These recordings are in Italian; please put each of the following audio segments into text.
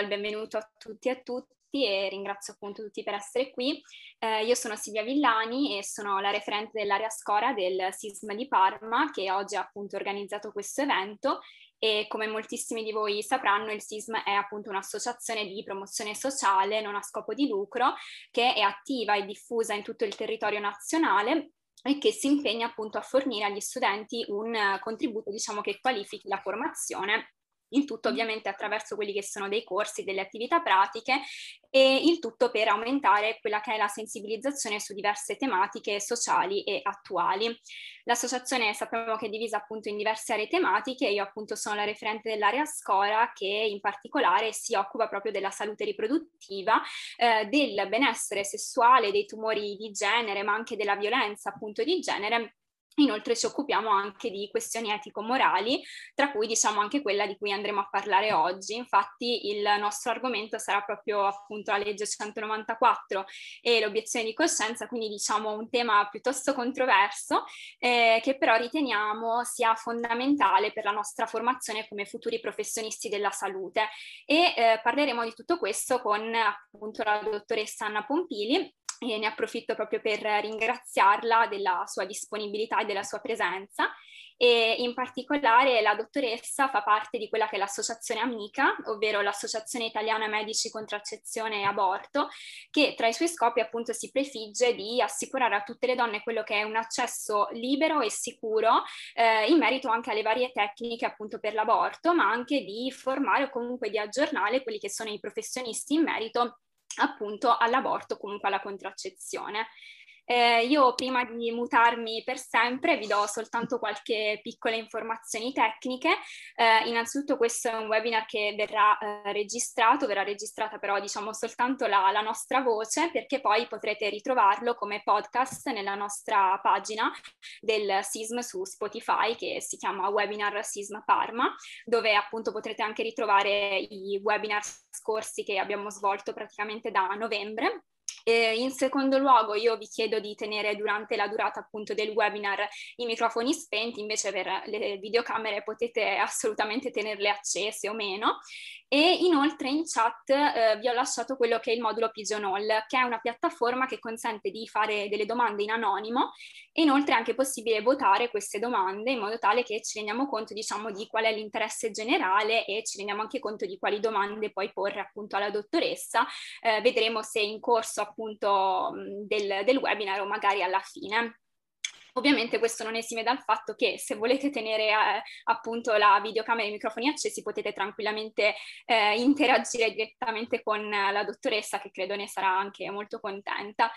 Il benvenuto a tutti e a tutti e ringrazio appunto tutti per essere qui. Io sono Silvia Villani e sono la referente dell'area SCORA del SISM di Parma, che oggi ha appunto organizzato questo evento. E come moltissimi di voi sapranno, il SISM è appunto un'associazione di promozione sociale non a scopo di lucro che è attiva e diffusa in tutto il territorio nazionale e che si impegna appunto a fornire agli studenti un contributo, diciamo, che qualifichi la formazione. Il tutto ovviamente attraverso quelli che sono dei corsi, delle attività pratiche e il tutto per aumentare quella che è la sensibilizzazione su diverse tematiche sociali e attuali. L'associazione sappiamo che è divisa appunto in diverse aree tematiche. Io appunto sono la referente dell'area SCORA, che in particolare si occupa proprio della salute riproduttiva, del benessere sessuale, dei tumori di genere, ma anche della violenza appunto di genere. Inoltre ci occupiamo anche di questioni etico-morali, tra cui diciamo anche quella di cui andremo a parlare oggi. Infatti il nostro argomento sarà proprio appunto la legge 194 e l'obiezione di coscienza, quindi diciamo un tema piuttosto controverso che però riteniamo sia fondamentale per la nostra formazione come futuri professionisti della salute. E parleremo di tutto questo con appunto la dottoressa Anna Pompili, e ne approfitto proprio per ringraziarla della sua disponibilità e della sua presenza. E in particolare la dottoressa fa parte di quella che è l'associazione AMICA, ovvero l'Associazione Italiana Medici Contraccezione e Aborto, che tra i suoi scopi appunto si prefigge di assicurare a tutte le donne quello che è un accesso libero e sicuro in merito anche alle varie tecniche appunto per l'aborto, ma anche di formare o comunque di aggiornare quelli che sono i professionisti in merito appunto all'aborto, comunque alla contraccezione. Io prima di mutarmi per sempre vi do soltanto qualche piccola informazioni tecniche. Innanzitutto questo è un webinar che verrà registrato, verrà registrata però diciamo soltanto la nostra voce, perché poi potrete ritrovarlo come podcast nella nostra pagina del SISM su Spotify, che si chiama Webinar SISM Parma, dove appunto potrete anche ritrovare i webinar scorsi che abbiamo svolto praticamente da novembre. In secondo luogo io vi chiedo di tenere durante la durata appunto del webinar i microfoni spenti, invece per le videocamere potete assolutamente tenerle accese o meno. E inoltre in chat vi ho lasciato quello che è il modulo Pigeonhole, che è una piattaforma che consente di fare delle domande in anonimo, e inoltre è anche possibile votare queste domande in modo tale che ci rendiamo conto diciamo di qual è l'interesse generale e ci rendiamo anche conto di quali domande poi porre appunto alla dottoressa. Vedremo se in corso appunto del webinar o magari alla fine. Ovviamente questo non esime dal fatto che se volete tenere appunto la videocamera e i microfoni accesi potete tranquillamente interagire direttamente con la dottoressa, che credo ne sarà anche molto contenta.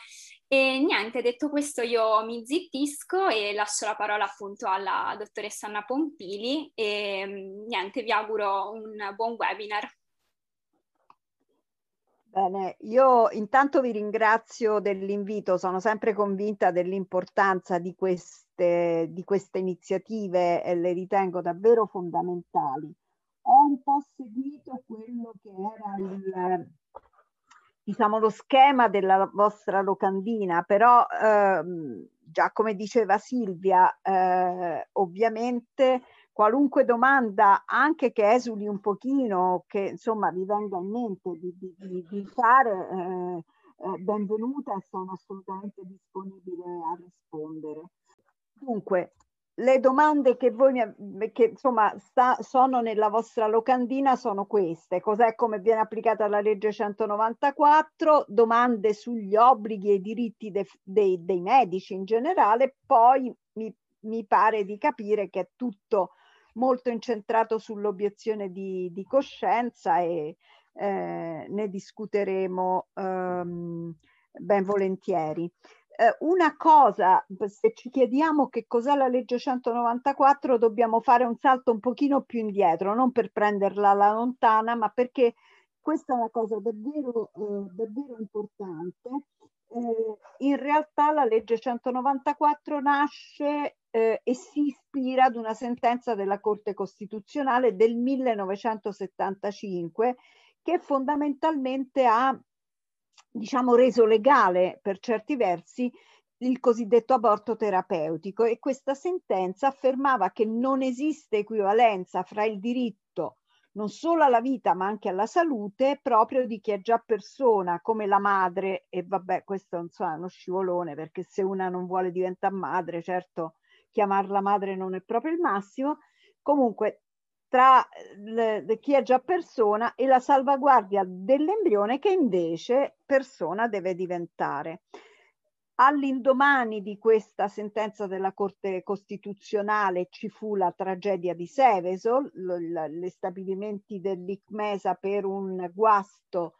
E niente, detto questo io mi zittisco e lascio la parola appunto alla dottoressa Anna Pompili e niente, vi auguro un buon webinar. Bene, io intanto vi ringrazio dell'invito, sono sempre convinta dell'importanza di queste iniziative e le ritengo davvero fondamentali. Ho un po' seguito quello che era diciamo, lo schema della vostra locandina, però già come diceva Silvia, ovviamente qualunque domanda, anche che esuli un pochino, che insomma vi venga in mente di fare, benvenuta, e sono assolutamente disponibile a rispondere. Dunque, le domande che voi sono nella vostra locandina sono queste: cos'è, come viene applicata la legge 194, domande sugli obblighi e i diritti dei medici in generale. Poi mi pare di capire che è tutto molto incentrato sull'obiezione di coscienza, e ne discuteremo ben volentieri. Una cosa, se ci chiediamo che cos'è la legge 194, dobbiamo fare un salto un pochino più indietro, non per prenderla alla lontana, ma perché questa è una cosa davvero, davvero importante. In realtà la legge 194 nasce e si ispira ad una sentenza della Corte Costituzionale del 1975, che fondamentalmente ha, diciamo, reso legale per certi versi il cosiddetto aborto terapeutico, e questa sentenza affermava che non esiste equivalenza fra il diritto non solo alla vita ma anche alla salute proprio di chi è già persona, come la madre. E vabbè, questo insomma, è uno scivolone, perché se una non vuole diventare madre, certo chiamarla madre non è proprio il massimo. Comunque tra chi è già persona e la salvaguardia dell'embrione che invece persona deve diventare. All'indomani di questa sentenza della Corte Costituzionale ci fu la tragedia di Seveso, gli stabilimenti dell'ICMESA per un guasto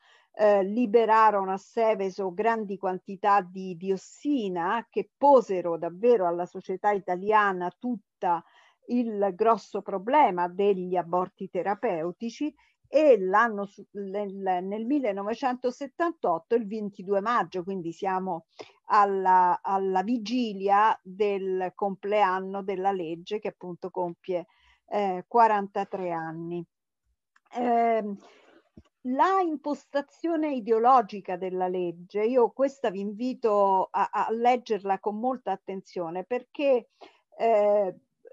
liberarono a Seveso grandi quantità di diossina che posero davvero alla società italiana tutta il grosso problema degli aborti terapeutici. E l'anno nel 1978, il 22 maggio, quindi siamo alla vigilia del compleanno della legge che appunto compie 43 anni. La impostazione ideologica della legge, io questa vi invito a leggerla con molta attenzione, perché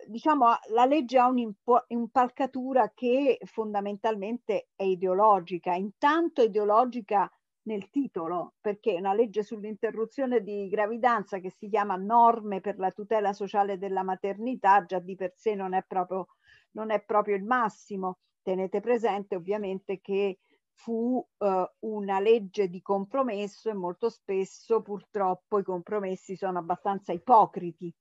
diciamo la legge ha un'impalcatura che fondamentalmente è ideologica, intanto ideologica nel titolo, perché è una legge sull'interruzione di gravidanza che si chiama norme per la tutela sociale della maternità, già di per sé non è proprio il massimo. Tenete presente ovviamente che fu una legge di compromesso e molto spesso purtroppo i compromessi sono abbastanza ipocriti.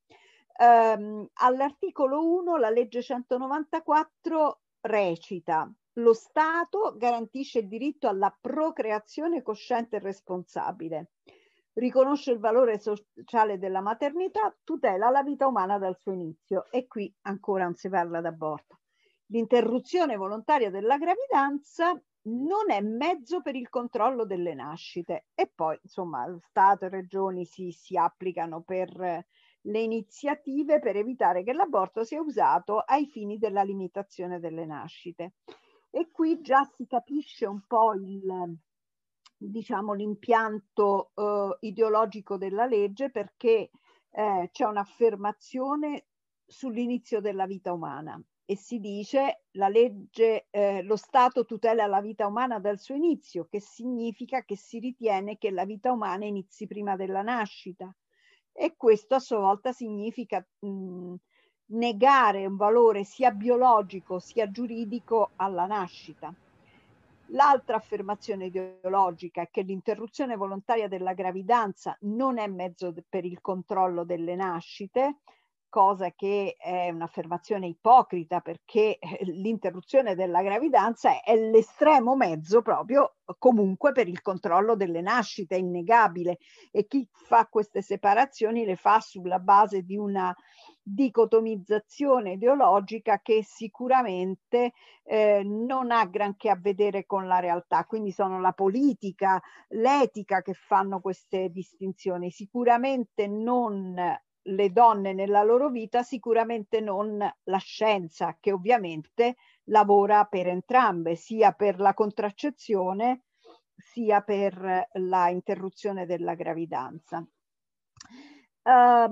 All'articolo 1 la legge 194 recita: lo Stato garantisce il diritto alla procreazione cosciente e responsabile, riconosce il valore sociale della maternità, tutela la vita umana dal suo inizio, e qui ancora non si parla d'aborto. L'interruzione volontaria della gravidanza non è mezzo per il controllo delle nascite, e poi insomma lo Stato e le regioni si applicano per le iniziative per evitare che l'aborto sia usato ai fini della limitazione delle nascite. E qui già si capisce un po' l'impianto ideologico della legge, perché c'è un'affermazione sull'inizio della vita umana e si dice la legge, lo Stato tutela la vita umana dal suo inizio, che significa che si ritiene che la vita umana inizi prima della nascita. E questo a sua volta significa negare un valore sia biologico sia giuridico alla nascita. L'altra affermazione ideologica è che l'interruzione volontaria della gravidanza non è mezzo per il controllo delle nascite, cosa che è un'affermazione ipocrita, perché l'interruzione della gravidanza è l'estremo mezzo proprio comunque per il controllo delle nascite, è innegabile, e chi fa queste separazioni le fa sulla base di una dicotomizzazione ideologica che sicuramente non ha granché a vedere con la realtà. Quindi sono la politica, l'etica che fanno queste distinzioni, sicuramente non le donne nella loro vita, sicuramente non la scienza, che ovviamente lavora per entrambe, sia per la contraccezione sia per la interruzione della gravidanza. La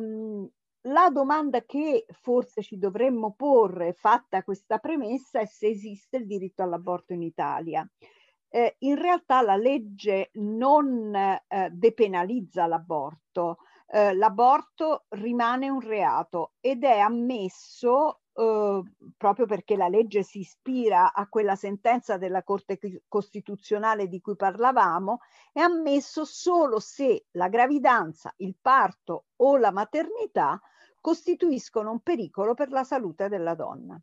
domanda che forse ci dovremmo porre, fatta questa premessa, è se esiste il diritto all'aborto in Italia. In realtà la legge non depenalizza l'aborto. L'aborto rimane un reato ed è ammesso proprio perché la legge si ispira a quella sentenza della Corte Costituzionale di cui parlavamo. È ammesso solo se la gravidanza, il parto o la maternità costituiscono un pericolo per la salute della donna.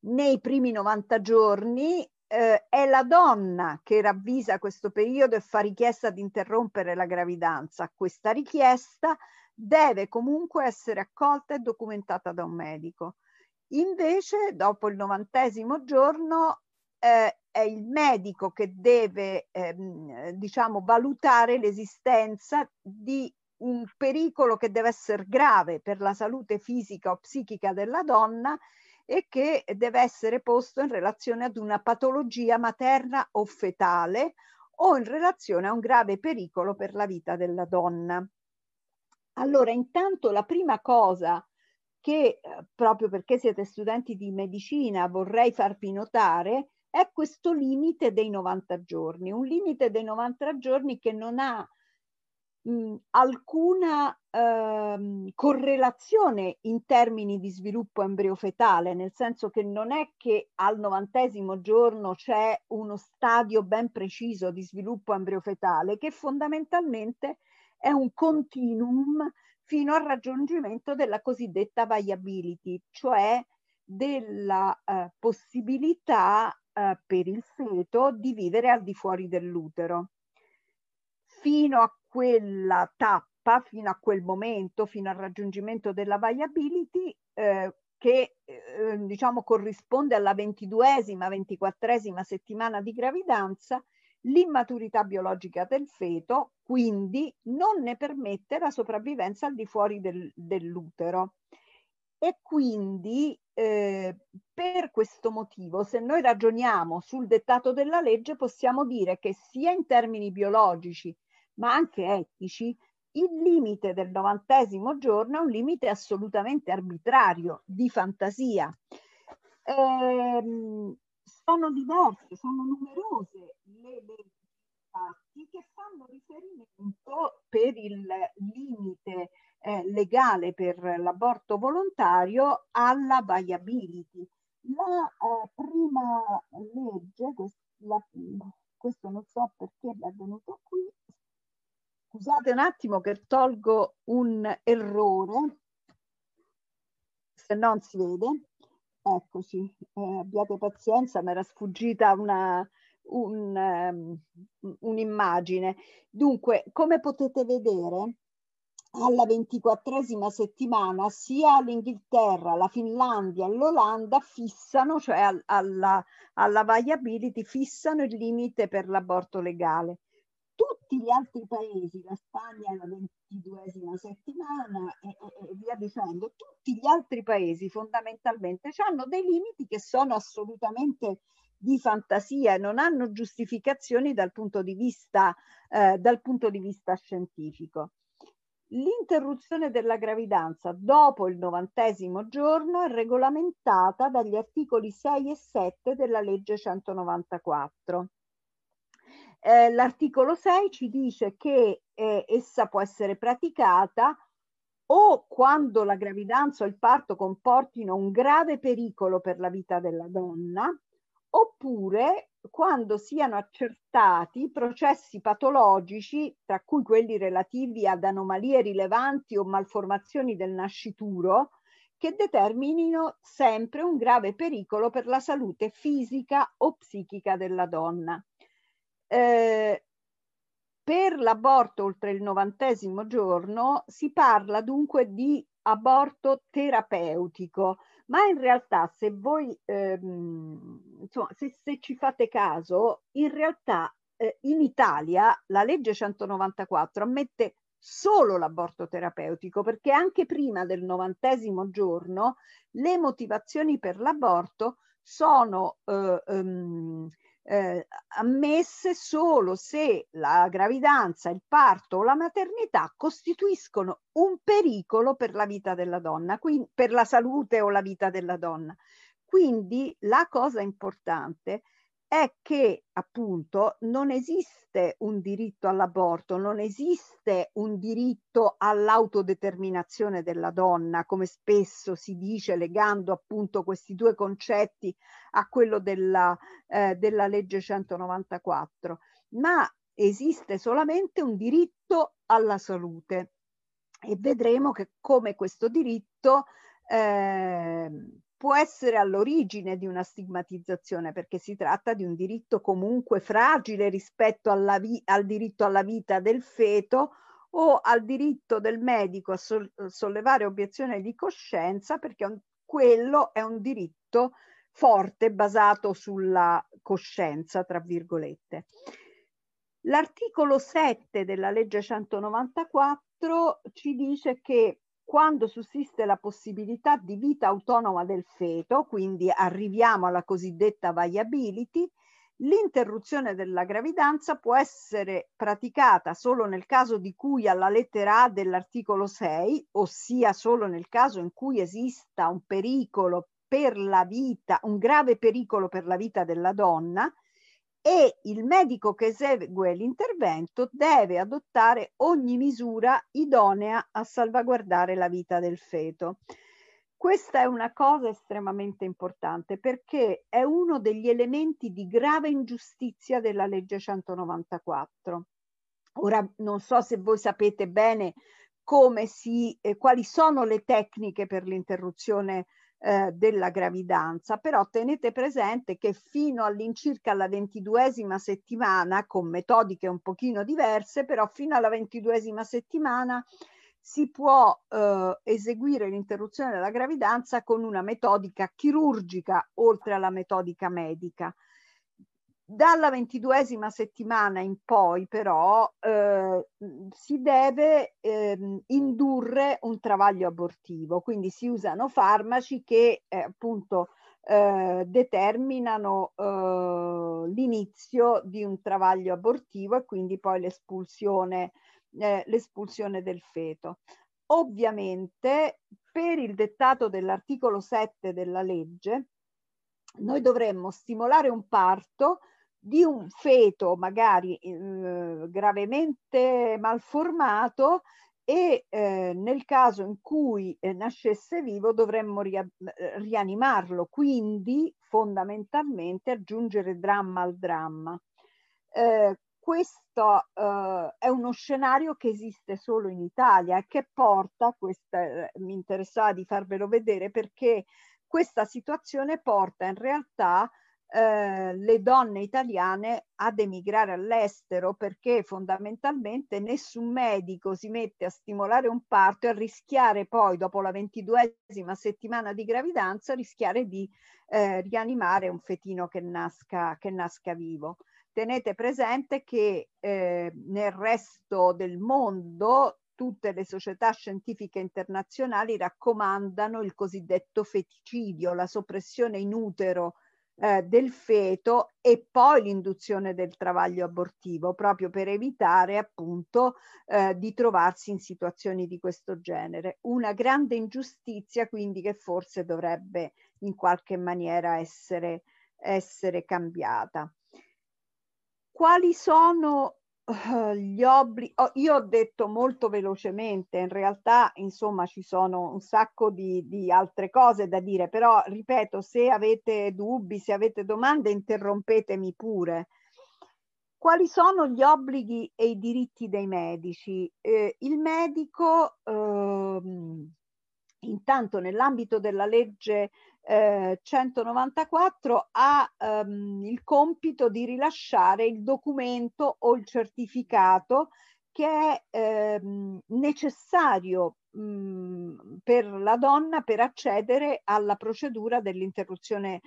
Nei primi 90 giorni è la donna che ravvisa questo periodo e fa richiesta di interrompere la gravidanza. Questa richiesta deve comunque essere accolta e documentata da un medico. Invece, dopo il 90° giorno, è il medico che deve, valutare l'esistenza di un pericolo che deve essere grave per la salute fisica o psichica della donna e che deve essere posto in relazione ad una patologia materna o fetale o in relazione a un grave pericolo per la vita della donna. Allora, intanto la prima cosa che proprio perché siete studenti di medicina vorrei farvi notare è questo limite dei 90 giorni, un limite dei 90 giorni che non ha alcuna correlazione in termini di sviluppo embriofetale, nel senso che non è che al 90° giorno c'è uno stadio ben preciso di sviluppo embriofetale, che fondamentalmente è un continuum fino al raggiungimento della cosiddetta viability, cioè della possibilità per il feto di vivere al di fuori dell'utero. Fino a quella tappa, fino a quel momento, fino al raggiungimento della viability, che diciamo corrisponde alla 22ª, 24ª settimana di gravidanza, l'immaturità biologica del feto quindi non ne permette la sopravvivenza al di fuori dell'utero. E quindi per questo motivo, se noi ragioniamo sul dettato della legge, possiamo dire che sia in termini biologici ma anche etici, il limite del 90° giorno è un limite assolutamente arbitrario, di fantasia. Sono diverse, sono numerose le leggi che fanno riferimento per il limite legale per l'aborto volontario alla viability. La prima legge, questo non so perché è venuto qui, scusate un attimo che tolgo un errore, se non si vede, eccoci, abbiate pazienza, mi era sfuggita un'immagine. Dunque, come potete vedere, alla 24ª settimana sia l'Inghilterra, la Finlandia, l'Olanda fissano, cioè alla viability, fissano il limite per l'aborto legale. Tutti gli altri paesi, la Spagna è la 22ª settimana e via dicendo, tutti gli altri paesi fondamentalmente hanno dei limiti che sono assolutamente di fantasia e non hanno giustificazioni dal punto di vista scientifico. L'interruzione della gravidanza dopo il 90° giorno è regolamentata dagli articoli 6 e 7 della legge 194. L'articolo 6 ci dice che essa può essere praticata o quando la gravidanza o il parto comportino un grave pericolo per la vita della donna, oppure quando siano accertati processi patologici, tra cui quelli relativi ad anomalie rilevanti o malformazioni del nascituro, che determinino sempre un grave pericolo per la salute fisica o psichica della donna. Per l'aborto oltre il 90° giorno si parla dunque di aborto terapeutico, ma in realtà se voi insomma, se ci fate caso, in realtà in Italia la legge 194 ammette solo l'aborto terapeutico, perché anche prima del 90° giorno le motivazioni per l'aborto sono ammesse solo se la gravidanza, il parto o la maternità costituiscono un pericolo per la vita della donna, quindi per la salute o la vita della donna. Quindi la cosa importante è che appunto non esiste un diritto all'aborto, non esiste un diritto all'autodeterminazione della donna, come spesso si dice legando appunto questi due concetti a quello della legge 194, ma esiste solamente un diritto alla salute e vedremo che come questo diritto può essere all'origine di una stigmatizzazione, perché si tratta di un diritto comunque fragile rispetto al diritto alla vita del feto o al diritto del medico a sollevare obiezione di coscienza, perché quello è un diritto forte basato sulla coscienza, tra virgolette. L'articolo 7 della legge 194 ci dice che quando sussiste la possibilità di vita autonoma del feto, quindi arriviamo alla cosiddetta viability, L'interruzione della gravidanza può essere praticata solo nel caso di cui alla lettera A dell'articolo 6, ossia solo nel caso in cui esista un pericolo per la vita, un grave pericolo per la vita della donna, e il medico che esegue l'intervento deve adottare ogni misura idonea a salvaguardare la vita del feto. Questa è una cosa estremamente importante perché è uno degli elementi di grave ingiustizia della legge 194. Ora non so se voi sapete bene come quali sono le tecniche per l'interruzione della gravidanza, però tenete presente che fino all'incirca alla 22esima settimana, con metodiche un pochino diverse, però fino alla 22esima settimana si può eseguire l'interruzione della gravidanza con una metodica chirurgica oltre alla metodica medica. Dalla 22esima settimana in poi però si deve indurre un travaglio abortivo, quindi si usano farmaci che appunto determinano l'inizio di un travaglio abortivo e quindi poi l'espulsione del feto. Ovviamente per il dettato dell'articolo 7 della legge noi dovremmo stimolare un parto di un feto magari gravemente malformato e nel caso in cui nascesse vivo dovremmo rianimarlo, quindi fondamentalmente aggiungere dramma al dramma. Questo è uno scenario che esiste solo in Italia e che porta, mi interessava di farvelo vedere perché questa situazione porta in realtà le donne italiane ad emigrare all'estero, perché fondamentalmente nessun medico si mette a stimolare un parto e a rischiare poi dopo la 22esima settimana di gravidanza di rianimare un fetino che nasca vivo. Tenete presente che nel resto del mondo tutte le società scientifiche internazionali raccomandano il cosiddetto feticidio, la soppressione in utero del feto e poi l'induzione del travaglio abortivo, proprio per evitare appunto di trovarsi in situazioni di questo genere. Una grande ingiustizia quindi che forse dovrebbe in qualche maniera essere cambiata. Quali sono gli obblighi? Io ho detto molto velocemente, in realtà insomma ci sono un sacco di altre cose da dire, però ripeto, se avete dubbi, se avete domande, interrompetemi pure. Quali sono gli obblighi e i diritti dei medici? Il medico intanto nell'ambito della legge 194 ha il compito di rilasciare il documento o il certificato che è necessario per la donna per accedere alla procedura dell'interruzione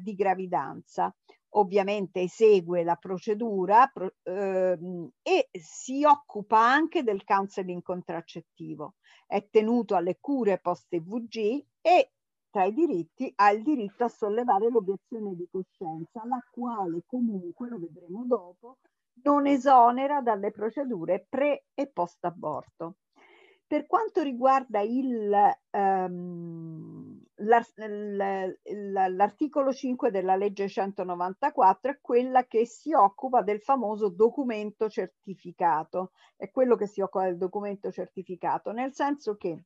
di gravidanza. Ovviamente esegue la procedura e si occupa anche del counseling contraccettivo. È tenuto alle cure post-EVG e tra i diritti ha il diritto a sollevare l'obiezione di coscienza, la quale comunque, lo vedremo dopo, non esonera dalle procedure pre e post aborto. Per quanto riguarda l'articolo 5 della legge 194, è quella che si occupa del famoso documento certificato, è quello che si occupa del documento certificato, nel senso che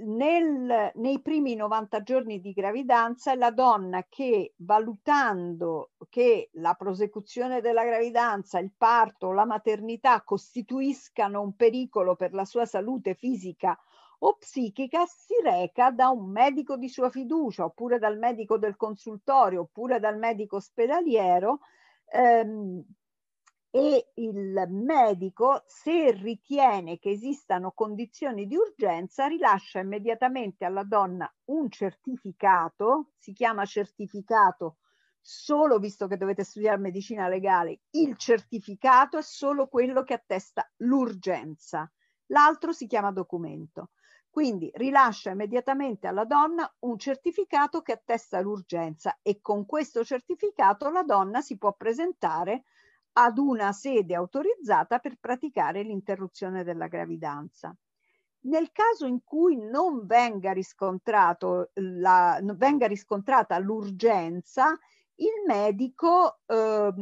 nei primi 90 giorni di gravidanza è la donna che, valutando che la prosecuzione della gravidanza, il parto, la maternità costituiscano un pericolo per la sua salute fisica o psichica, si reca da un medico di sua fiducia oppure dal medico del consultorio oppure dal medico ospedaliero, e il medico, se ritiene che esistano condizioni di urgenza, rilascia immediatamente alla donna un certificato, si chiama certificato solo, visto che dovete studiare medicina legale, il certificato è solo quello che attesta l'urgenza, l'altro si chiama documento. Quindi rilascia immediatamente alla donna un certificato che attesta l'urgenza e con questo certificato la donna si può presentare ad una sede autorizzata per praticare l'interruzione della gravidanza. Nel caso in cui non venga venga riscontrata l'urgenza, il medico a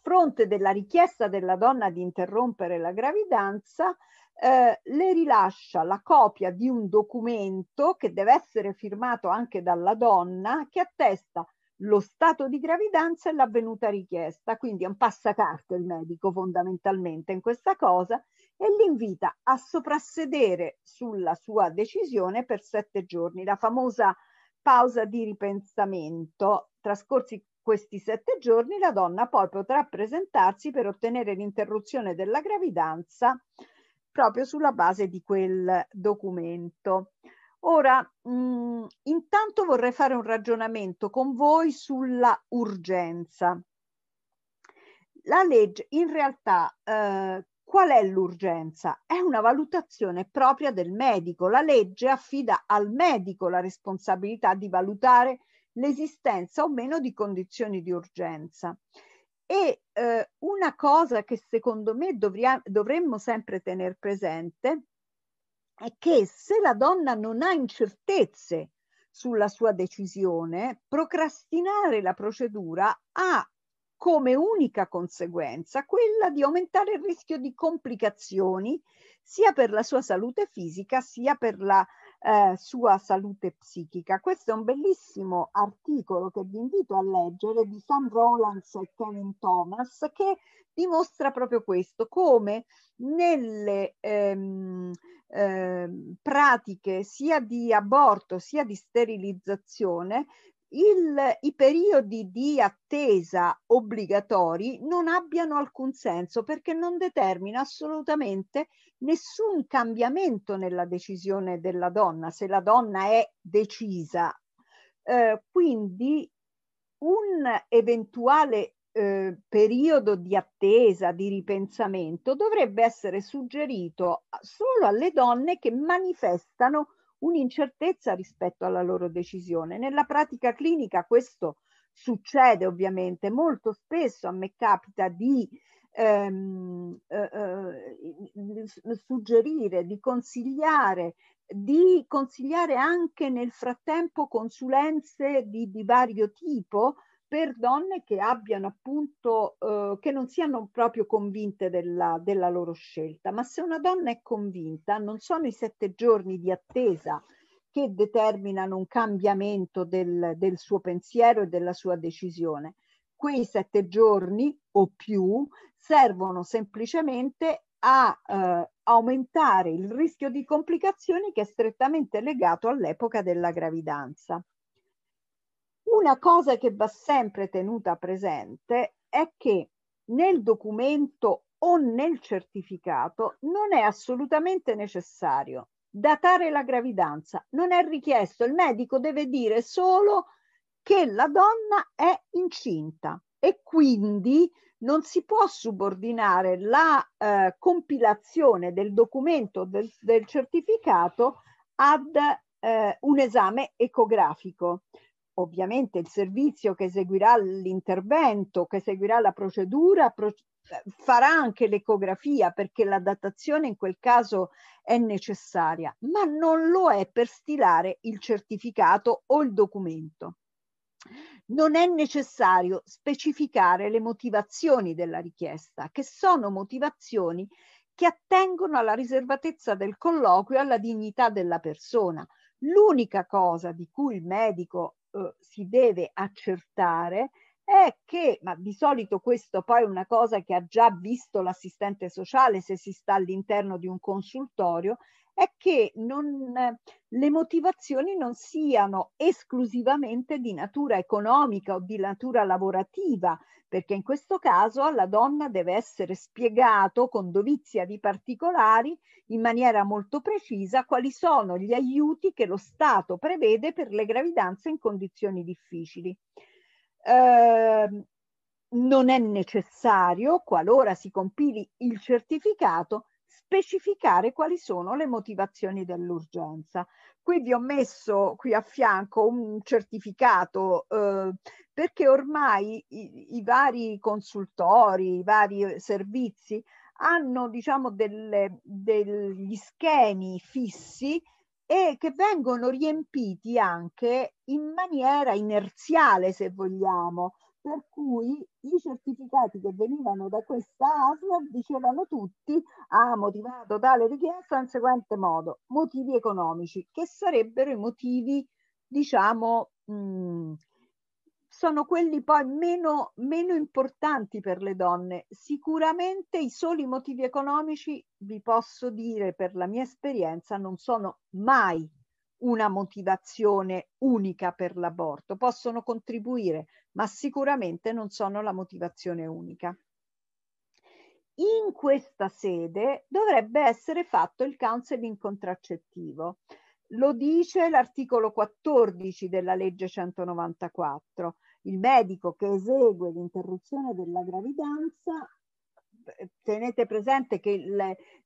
fronte della richiesta della donna di interrompere la gravidanza le rilascia la copia di un documento che deve essere firmato anche dalla donna che attesta lo stato di gravidanza e l'avvenuta richiesta, quindi è un passacarte il medico fondamentalmente in questa cosa e l'invita a soprassedere sulla sua decisione per 7 giorni, la famosa pausa di ripensamento. Trascorsi questi 7 giorni la donna poi potrà presentarsi per ottenere l'interruzione della gravidanza proprio sulla base di quel documento. Ora, intanto vorrei fare un ragionamento con voi sulla urgenza. La legge, in realtà, qual è l'urgenza? È una valutazione propria del medico. La legge affida al medico la responsabilità di valutare l'esistenza o meno di condizioni di urgenza. E una cosa che secondo me dovremmo sempre tener presente è che se la donna non ha incertezze sulla sua decisione, procrastinare la procedura ha come unica conseguenza quella di aumentare il rischio di complicazioni sia per la sua salute fisica sia per la sua salute psichica. Questo è un bellissimo articolo che vi invito a leggere di Sam Rowlands e Kevin Thomas che dimostra proprio questo, come nelle pratiche sia di aborto sia di sterilizzazione i periodi di attesa obbligatori non abbiano alcun senso perché non determina assolutamente nessun cambiamento nella decisione della donna, se la donna è decisa. Quindi un eventuale periodo di attesa, di ripensamento, dovrebbe essere suggerito solo alle donne che manifestano un'incertezza rispetto alla loro decisione. Nella pratica clinica questo succede ovviamente, molto spesso a me capita di suggerire, di consigliare anche nel frattempo consulenze di vario tipo per donne che abbiano appunto, che non siano proprio convinte della loro scelta. Ma se una donna è convinta, non sono i 7 giorni di attesa che determinano un cambiamento del suo pensiero e della sua decisione. Quei 7 giorni o più servono semplicemente a aumentare il rischio di complicazioni che è strettamente legato all'epoca della gravidanza. Una cosa che va sempre tenuta presente è che nel documento o nel certificato non è assolutamente necessario datare la gravidanza, non è richiesto, il medico deve dire solo che la donna è incinta e quindi non si può subordinare la compilazione del documento del certificato ad un esame ecografico. Ovviamente il servizio che eseguirà l'intervento, che seguirà la procedura, farà anche l'ecografia perché la datazione in quel caso è necessaria, ma non lo è per stilare il certificato o il documento. Non è necessario specificare le motivazioni della richiesta, che sono motivazioni che attengono alla riservatezza del colloquio e alla dignità della persona. L'unica cosa di cui il medico si deve accertare è che, ma di solito questo poi è una cosa che ha già visto l'assistente sociale se si sta all'interno di un consultorio, è che le motivazioni non siano esclusivamente di natura economica o di natura lavorativa, perché in questo caso alla donna deve essere spiegato con dovizia di particolari in maniera molto precisa quali sono gli aiuti che lo Stato prevede per le gravidanze in condizioni difficili. Non è necessario, qualora si compili il certificato, specificare quali sono le motivazioni dell'urgenza. Qui vi ho messo qui a fianco un certificato perché ormai i vari consultori, i vari servizi hanno, diciamo, degli schemi fissi e che vengono riempiti anche in maniera inerziale, se vogliamo, per cui i certificati che venivano da questa ASL dicevano tutti ha motivato tale richiesta in seguente modo: motivi economici, che sarebbero i motivi, diciamo, sono quelli poi meno importanti per le donne. Sicuramente i soli motivi economici, vi posso dire per la mia esperienza, non sono mai una motivazione unica per l'aborto. Possono contribuire, ma sicuramente non sono la motivazione unica. In questa sede dovrebbe essere fatto il counseling contraccettivo. Lo dice l'articolo 14 della legge 194. Il medico che esegue l'interruzione della gravidanza, tenete presente che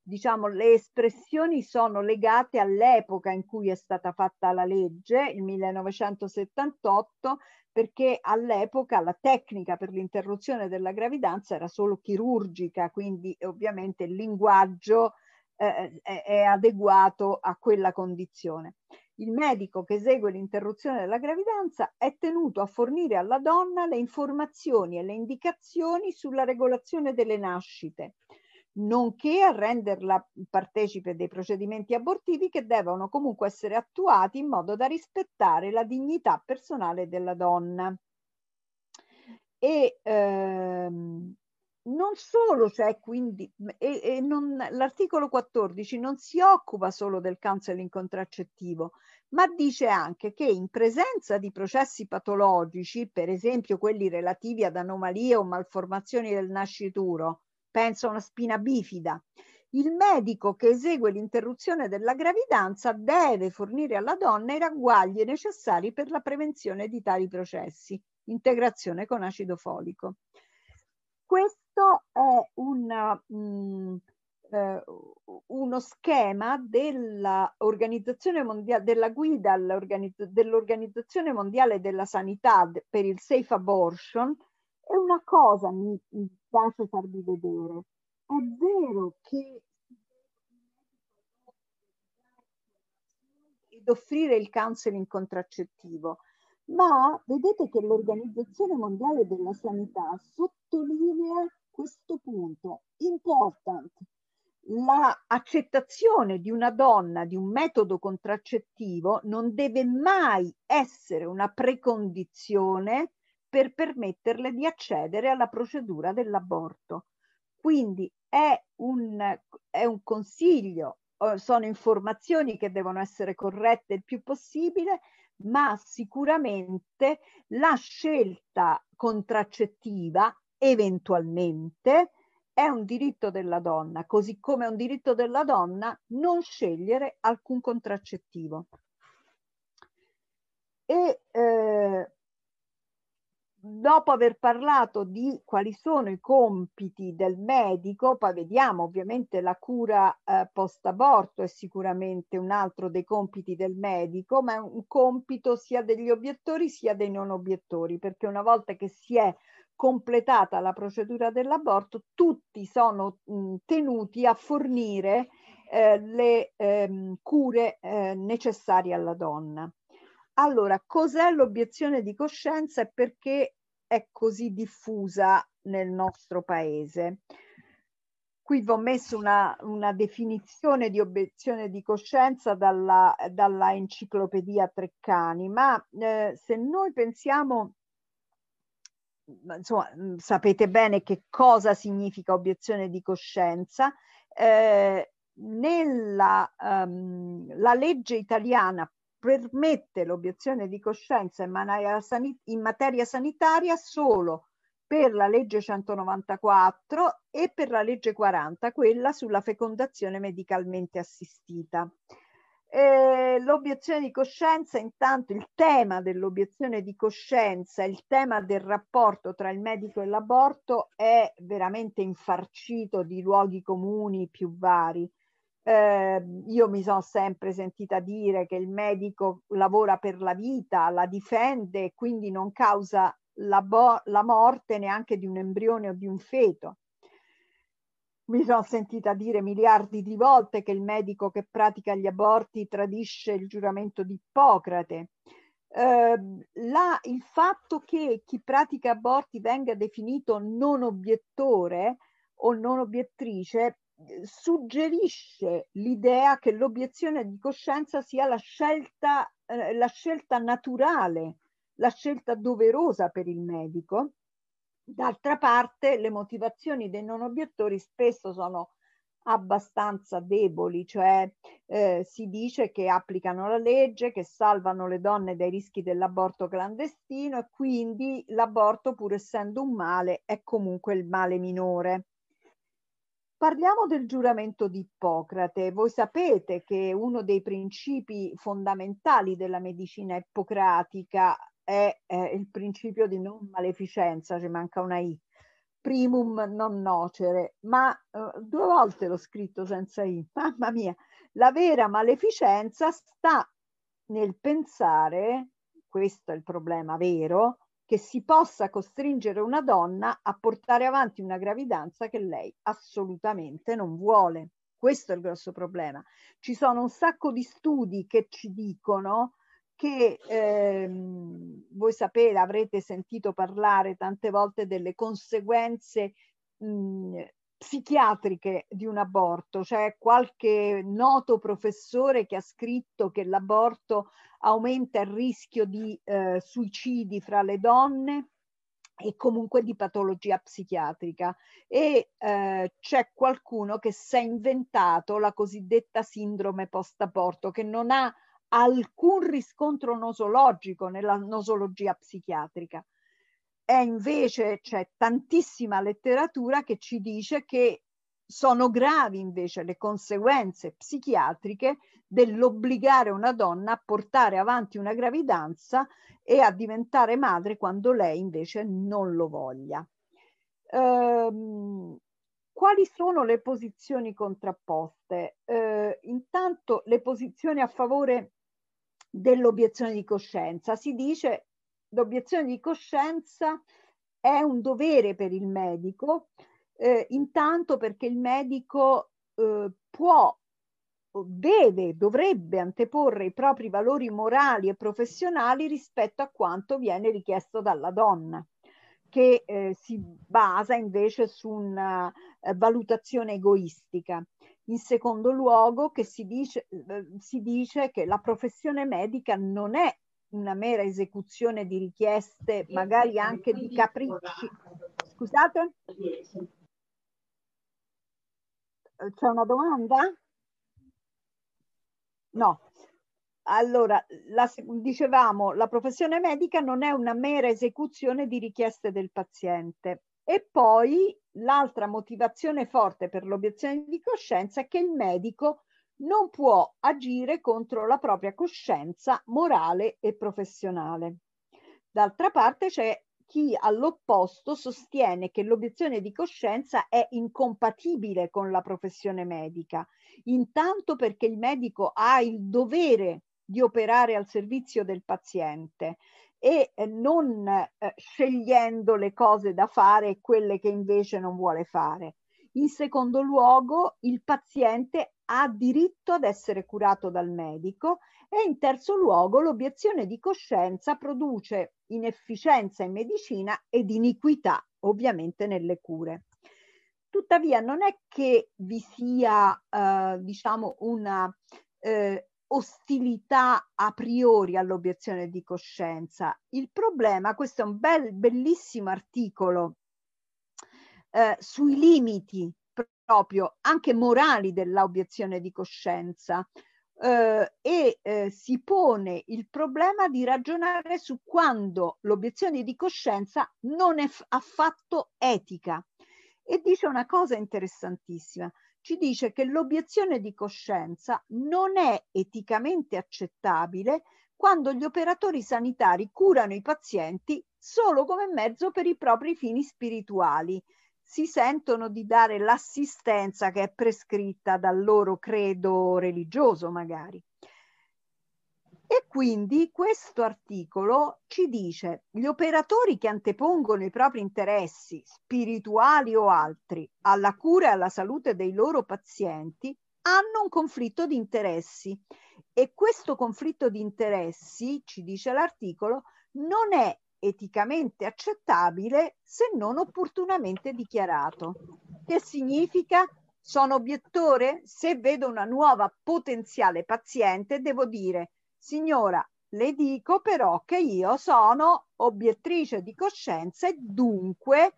diciamo, le espressioni sono legate all'epoca in cui è stata fatta la legge, il 1978, perché all'epoca la tecnica per l'interruzione della gravidanza era solo chirurgica, quindi ovviamente il linguaggio è adeguato a quella condizione. Il medico che esegue l'interruzione della gravidanza è tenuto a fornire alla donna le informazioni e le indicazioni sulla regolazione delle nascite, nonché a renderla partecipe dei procedimenti abortivi che devono comunque essere attuati in modo da rispettare la dignità personale della donna. E non solo c'è, quindi, l'articolo 14 non si occupa solo del counseling contraccettivo, ma dice anche che in presenza di processi patologici, per esempio quelli relativi ad anomalie o malformazioni del nascituro, penso a una spina bifida, il medico che esegue l'interruzione della gravidanza deve fornire alla donna i ragguagli necessari per la prevenzione di tali processi, integrazione con acido folico. Questo è uno schema dell'Organizzazione Mondiale, della guida dell'Organizzazione Mondiale della Sanità per il Safe Abortion. E una cosa mi piace farvi vedere: è vero che ed offrire il counseling contraccettivo, ma vedete che l'Organizzazione Mondiale della Sanità sottolinea questo punto importante. L'accettazione di una donna di un metodo contraccettivo non deve mai essere una precondizione per permetterle di accedere alla procedura dell'aborto. Quindi è un consiglio, sono informazioni che devono essere corrette il più possibile, ma sicuramente la scelta contraccettiva eventualmente è un diritto della donna, così come è un diritto della donna non scegliere alcun contraccettivo. E dopo aver parlato di quali sono i compiti del medico, poi vediamo ovviamente la cura post-aborto è sicuramente un altro dei compiti del medico, ma è un compito sia degli obiettori sia dei non obiettori, perché una volta che si è completata la procedura dell'aborto, tutti sono tenuti a fornire le cure necessarie alla donna. Allora, cos'è l'obiezione di coscienza e perché è così diffusa nel nostro paese? Qui vi ho messo una definizione di obiezione di coscienza dalla enciclopedia Treccani, ma se noi pensiamo, insomma, sapete bene che cosa significa obiezione di coscienza. La legge italiana permette l'obiezione di coscienza in materia sanitaria solo per la legge 194 e per la legge 40, quella sulla fecondazione medicalmente assistita. L'obiezione di coscienza, intanto il tema dell'obiezione di coscienza, il tema del rapporto tra il medico e l'aborto è veramente infarcito di luoghi comuni più vari. Io mi sono sempre sentita dire che il medico lavora per la vita, la difende e quindi non causa la morte neanche di un embrione o di un feto. Mi sono sentita dire miliardi di volte che il medico che pratica gli aborti tradisce il giuramento di Ippocrate. Il fatto che chi pratica aborti venga definito non obiettore o non obiettrice suggerisce l'idea che l'obiezione di coscienza sia la scelta naturale, la scelta doverosa per il medico. D'altra parte le motivazioni dei non obiettori spesso sono abbastanza deboli, cioè si dice che applicano la legge, che salvano le donne dai rischi dell'aborto clandestino e quindi l'aborto, pur essendo un male, è comunque il male minore. Parliamo del giuramento di Ippocrate. Voi sapete che uno dei principi fondamentali della medicina ippocratica è il principio di non maleficenza, ci manca una I, primum non nocere, ma due volte l'ho scritto senza I, mamma mia, la vera maleficenza sta nel pensare, questo è il problema vero, che si possa costringere una donna a portare avanti una gravidanza che lei assolutamente non vuole. Questo è il grosso problema. Ci sono un sacco di studi che ci dicono che voi sapete, avrete sentito parlare tante volte delle conseguenze psichiatriche di un aborto. C'è qualche noto professore che ha scritto che l'aborto aumenta il rischio di suicidi fra le donne e comunque di patologia psichiatrica, e c'è qualcuno che si è inventato la cosiddetta sindrome post-aborto, che non ha alcun riscontro nosologico nella nosologia psichiatrica. E invece c'è tantissima letteratura che ci dice che sono gravi invece le conseguenze psichiatriche dell'obbligare una donna a portare avanti una gravidanza e a diventare madre quando lei invece non lo voglia. Quali sono le posizioni contrapposte? Intanto le posizioni a favore dell'obiezione di coscienza. Si dice che l'obiezione di coscienza è un dovere per il medico, intanto perché il medico dovrebbe anteporre i propri valori morali e professionali rispetto a quanto viene richiesto dalla donna, che si basa invece su una valutazione egoistica. In secondo luogo, che si dice che la professione medica non è una mera esecuzione di richieste, magari anche di capricci. Scusate? C'è una domanda? No. Allora, dicevamo, la professione medica non è una mera esecuzione di richieste del paziente. E poi l'altra motivazione forte per l'obiezione di coscienza è che il medico non può agire contro la propria coscienza morale e professionale. D'altra parte c'è chi all'opposto sostiene che l'obiezione di coscienza è incompatibile con la professione medica, intanto perché il medico ha il dovere di operare al servizio del paziente e non scegliendo le cose da fare e quelle che invece non vuole fare. In secondo luogo, il paziente ha diritto ad essere curato dal medico, e in terzo luogo l'obiezione di coscienza produce inefficienza in medicina ed iniquità ovviamente nelle cure. Tuttavia non è che vi sia diciamo una ostilità a priori all'obiezione di coscienza. Il problema, questo è un bellissimo articolo sui limiti proprio anche morali dell'obiezione di coscienza, si pone il problema di ragionare su quando l'obiezione di coscienza non è affatto etica, e dice una cosa interessantissima, ci dice che l'obiezione di coscienza non è eticamente accettabile quando gli operatori sanitari curano i pazienti solo come mezzo per i propri fini spirituali. Si sentono di dare l'assistenza che è prescritta dal loro credo religioso, magari. E quindi questo articolo ci dice: gli operatori che antepongono i propri interessi spirituali o altri alla cura e alla salute dei loro pazienti hanno un conflitto di interessi, e questo conflitto di interessi, ci dice l'articolo, non è eticamente accettabile se non opportunamente dichiarato. Che significa? Sono obiettore? Se vedo una nuova potenziale paziente devo dire: signora, le dico però che io sono obiettrice di coscienza e dunque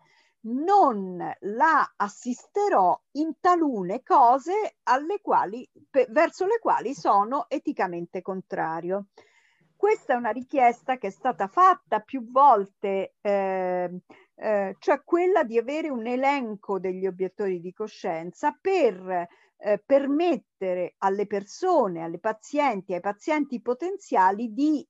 non la assisterò in talune cose alle quali, verso le quali sono eticamente contrario. Questa è una richiesta che è stata fatta più volte, cioè quella di avere un elenco degli obiettori di coscienza per permettere alle persone, alle pazienti, ai pazienti potenziali di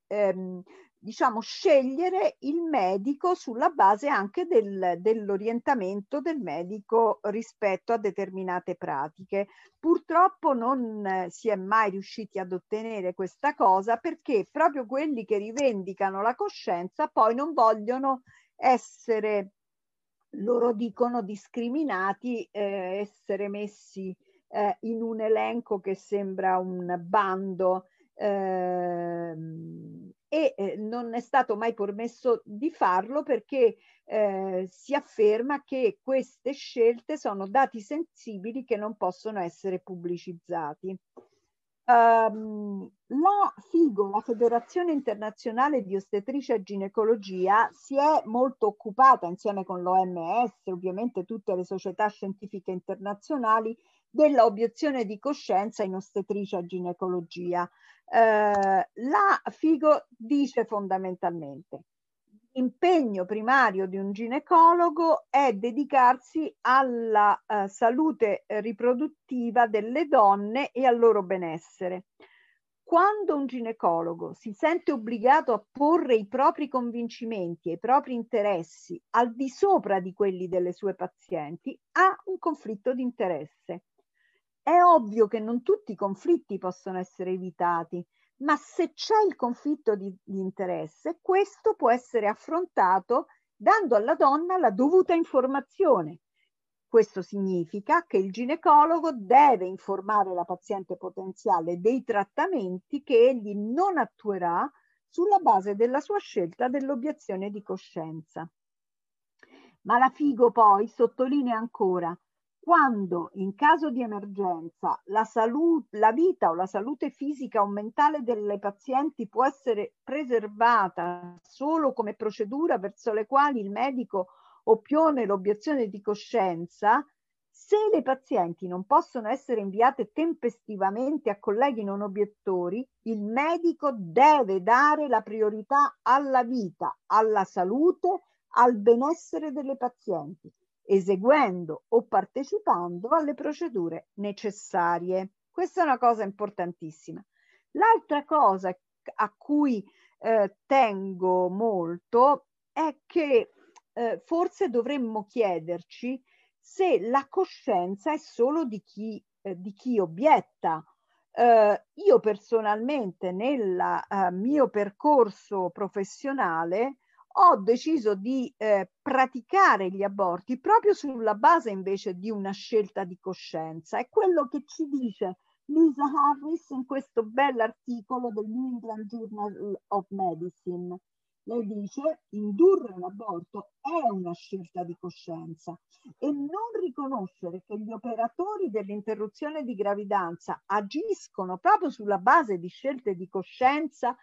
diciamo, scegliere il medico sulla base anche dell'orientamento del medico rispetto a determinate pratiche. Purtroppo non si è mai riusciti ad ottenere questa cosa, perché proprio quelli che rivendicano la coscienza poi non vogliono essere, loro dicono, discriminati, essere messi in un elenco che sembra un bando. E non è stato mai permesso di farlo, perché si afferma che queste scelte sono dati sensibili che non possono essere pubblicizzati. La FIGO, la Federazione Internazionale di Ostetricia e Ginecologia, si è molto occupata, insieme con l'OMS, ovviamente tutte le società scientifiche internazionali, della obiezione di coscienza in ostetricia e ginecologia. La FIGO dice fondamentalmente: l'impegno primario di un ginecologo è dedicarsi alla salute riproduttiva delle donne e al loro benessere. Quando un ginecologo si sente obbligato a porre i propri convincimenti e i propri interessi al di sopra di quelli delle sue pazienti, ha un conflitto di interesse. È ovvio che non tutti i conflitti possono essere evitati, ma se c'è il conflitto di interesse, questo può essere affrontato dando alla donna la dovuta informazione. Questo significa che il ginecologo deve informare la paziente potenziale dei trattamenti che egli non attuerà sulla base della sua scelta dell'obiezione di coscienza. Ma la FIGO poi sottolinea ancora: quando in caso di emergenza la vita o la salute fisica o mentale delle pazienti può essere preservata solo come procedura verso le quali il medico oppone l'obiezione di coscienza, se le pazienti non possono essere inviate tempestivamente a colleghi non obiettori, il medico deve dare la priorità alla vita, alla salute, al benessere delle pazienti, eseguendo o partecipando alle procedure necessarie. Questa è una cosa importantissima. L'altra cosa a cui tengo molto è che forse dovremmo chiederci se la coscienza è solo di chi obietta. Io personalmente, nel mio percorso professionale, ho deciso di praticare gli aborti proprio sulla base invece di una scelta di coscienza. È quello che ci dice Lisa Harris in questo bell'articolo del New England Journal of Medicine. Lei dice: indurre un aborto è una scelta di coscienza, e non riconoscere che gli operatori dell'interruzione di gravidanza agiscono proprio sulla base di scelte di coscienza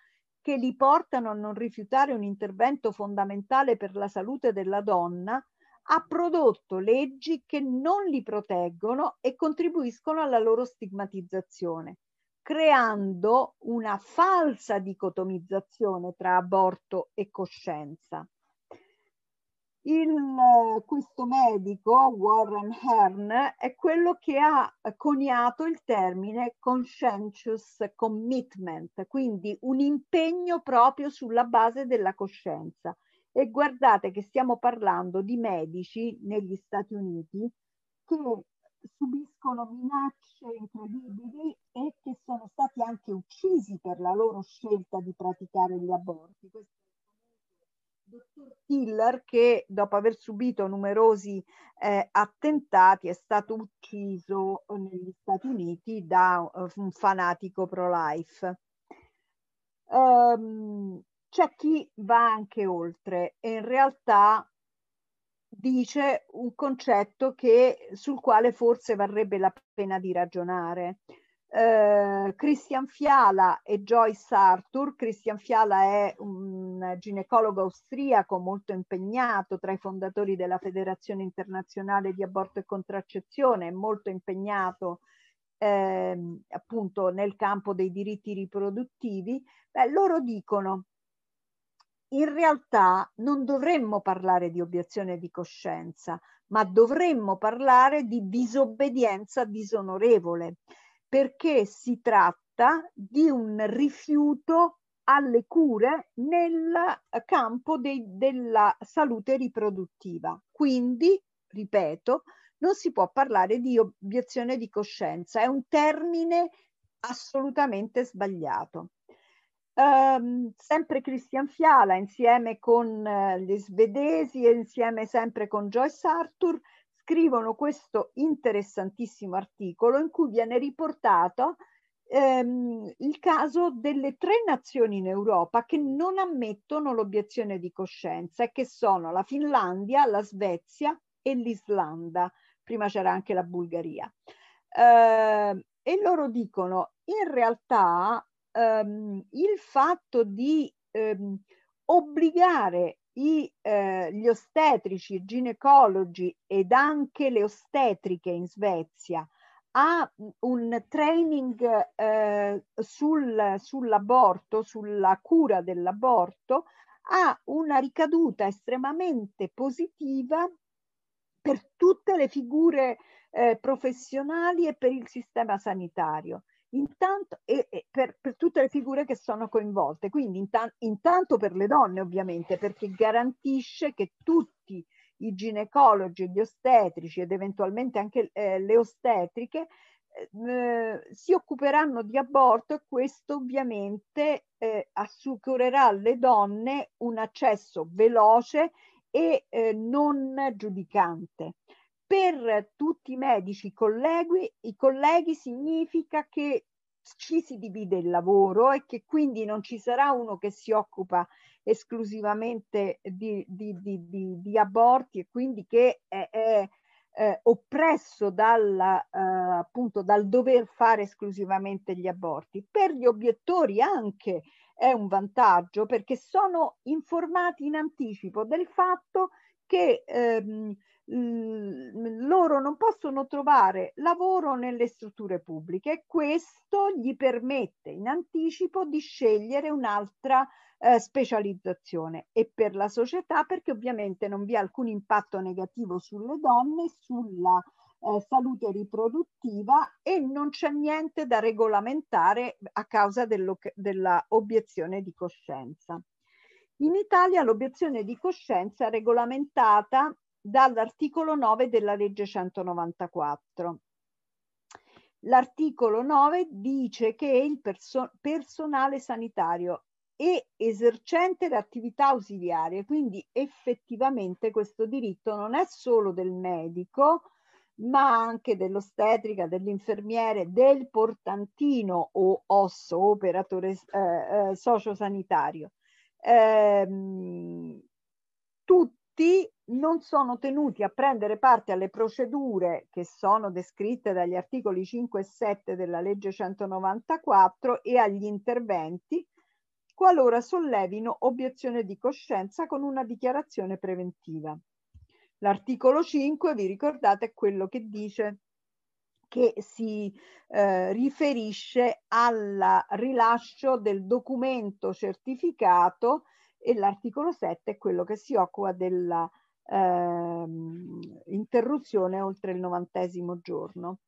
che li portano a non rifiutare un intervento fondamentale per la salute della donna, ha prodotto leggi che non li proteggono e contribuiscono alla loro stigmatizzazione, creando una falsa dicotomizzazione tra aborto e coscienza. Questo medico, Warren Hearn, è quello che ha coniato il termine conscientious commitment, quindi un impegno proprio sulla base della coscienza. E guardate che stiamo parlando di medici negli Stati Uniti che subiscono minacce incredibili e che sono stati anche uccisi per la loro scelta di praticare gli aborti. Dottor Tiller, che dopo aver subito numerosi attentati è stato ucciso negli Stati Uniti da un fanatico pro-life. C'è chi va anche oltre e in realtà dice un concetto sul quale forse varrebbe la pena di ragionare. Christian Fiala e Joyce Arthur. Christian Fiala è un ginecologo austriaco molto impegnato, tra i fondatori della Federazione Internazionale di Aborto e Contraccezione, molto impegnato appunto nel campo dei diritti riproduttivi. Loro dicono: in realtà non dovremmo parlare di obiezione di coscienza, ma dovremmo parlare di disobbedienza disonorevole, perché si tratta di un rifiuto alle cure nel campo della salute riproduttiva. Quindi, ripeto, non si può parlare di obiezione di coscienza, è un termine assolutamente sbagliato. Sempre Christian Fiala, insieme con gli svedesi e insieme sempre con Joyce Arthur, scrivono questo interessantissimo articolo in cui viene riportato il caso delle 3 nazioni in Europa che non ammettono l'obiezione di coscienza, e che sono la Finlandia, la Svezia e l'Islanda. Prima c'era anche la Bulgaria. E loro dicono: in realtà il fatto di obbligare gli ostetrici, i ginecologi ed anche le ostetriche in Svezia ha un training sull'aborto, sulla cura dell'aborto, ha una ricaduta estremamente positiva per tutte le figure professionali e per il sistema sanitario. Intanto, per tutte le figure che sono coinvolte, quindi intanto per le donne ovviamente, perché garantisce che tutti i ginecologi, gli ostetrici ed eventualmente anche le ostetriche si occuperanno di aborto, e questo ovviamente assicurerà alle donne un accesso veloce e non giudicante. Per tutti i medici colleghi, significa che ci si divide il lavoro e che quindi non ci sarà uno che si occupa esclusivamente di aborti e quindi che è oppresso appunto dal dover fare esclusivamente gli aborti. Per gli obiettori anche è un vantaggio, perché sono informati in anticipo del fatto che loro non possono trovare lavoro nelle strutture pubbliche, e questo gli permette in anticipo di scegliere un'altra specializzazione. E per la società, perché ovviamente non vi è alcun impatto negativo sulle donne, sulla salute riproduttiva, e non c'è niente da regolamentare a causa della obiezione di coscienza. In Italia l'obiezione di coscienza è regolamentata dall'articolo 9 della legge 194. L'articolo 9 dice che il personale sanitario è esercente le attività ausiliarie, quindi effettivamente questo diritto non è solo del medico, ma anche dell'ostetrica, dell'infermiere, del portantino o OSS, operatore sociosanitario. Tutti non sono tenuti a prendere parte alle procedure che sono descritte dagli articoli 5 e 7 della legge 194 e agli interventi, qualora sollevino obiezione di coscienza con una dichiarazione preventiva. L'articolo 5, vi ricordate, è quello che dice che si riferisce al rilascio del documento certificato, e l'articolo 7 è quello che si occupa della interruzione oltre il 90° giorno.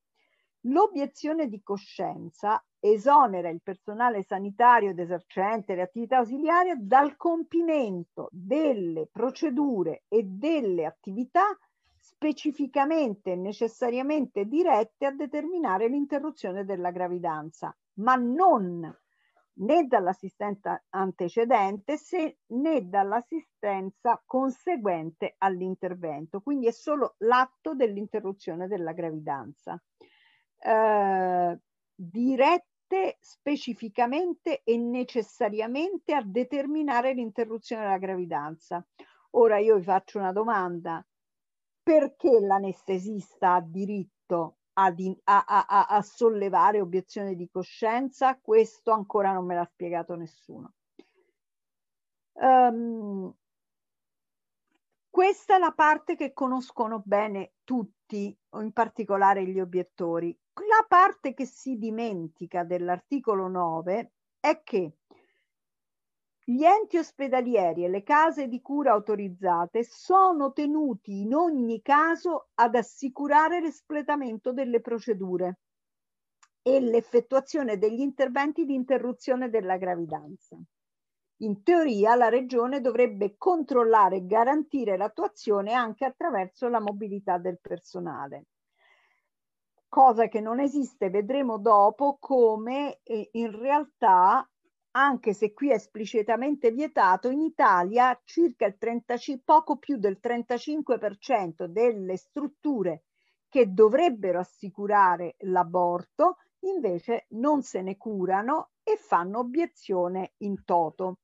L'obiezione di coscienza esonera il personale sanitario ed esercente le attività ausiliarie dal compimento delle procedure e delle attività specificamente e necessariamente dirette a determinare l'interruzione della gravidanza, ma non né dall'assistenza antecedente né dall'assistenza conseguente all'intervento. Quindi è solo l'atto dell'interruzione della gravidanza. Dirette specificamente e necessariamente a determinare l'interruzione della gravidanza. Ora io vi faccio una domanda. Perché l'anestesista ha diritto a sollevare obiezione di coscienza? Questo ancora non me l'ha spiegato nessuno. Questa è la parte che conoscono bene tutti, in particolare gli obiettori. La parte che si dimentica dell'articolo 9 è che gli enti ospedalieri e le case di cura autorizzate sono tenuti in ogni caso ad assicurare l'espletamento delle procedure e l'effettuazione degli interventi di interruzione della gravidanza. In teoria la Regione dovrebbe controllare e garantire l'attuazione anche attraverso la mobilità del personale. Cosa che non esiste, vedremo dopo come in realtà, anche se qui è esplicitamente vietato, in Italia circa poco più del 35% delle strutture che dovrebbero assicurare l'aborto invece non se ne curano e fanno obiezione in toto.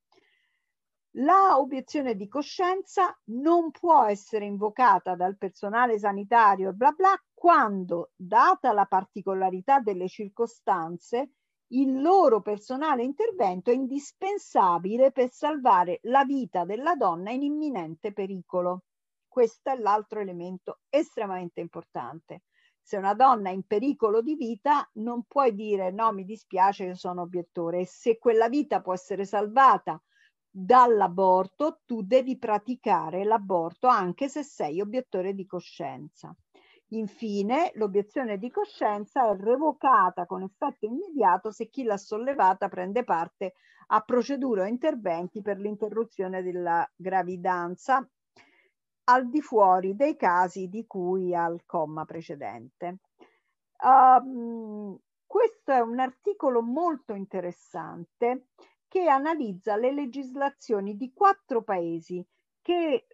La obiezione di coscienza non può essere invocata dal personale sanitario e bla bla quando, data la particolarità delle circostanze, il loro personale intervento è indispensabile per salvare la vita della donna in imminente pericolo. Questo è l'altro elemento estremamente importante. Se una donna è in pericolo di vita non puoi dire no, mi dispiace, io sono obiettore. E se quella vita può essere salvata dall'aborto, tu devi praticare l'aborto anche se sei obiettore di coscienza. Infine, l'obiezione di coscienza è revocata con effetto immediato se chi l'ha sollevata prende parte a procedure o interventi per l'interruzione della gravidanza, al di fuori dei casi di cui al comma precedente. Questo è un articolo molto interessante che analizza le legislazioni di 4 paesi che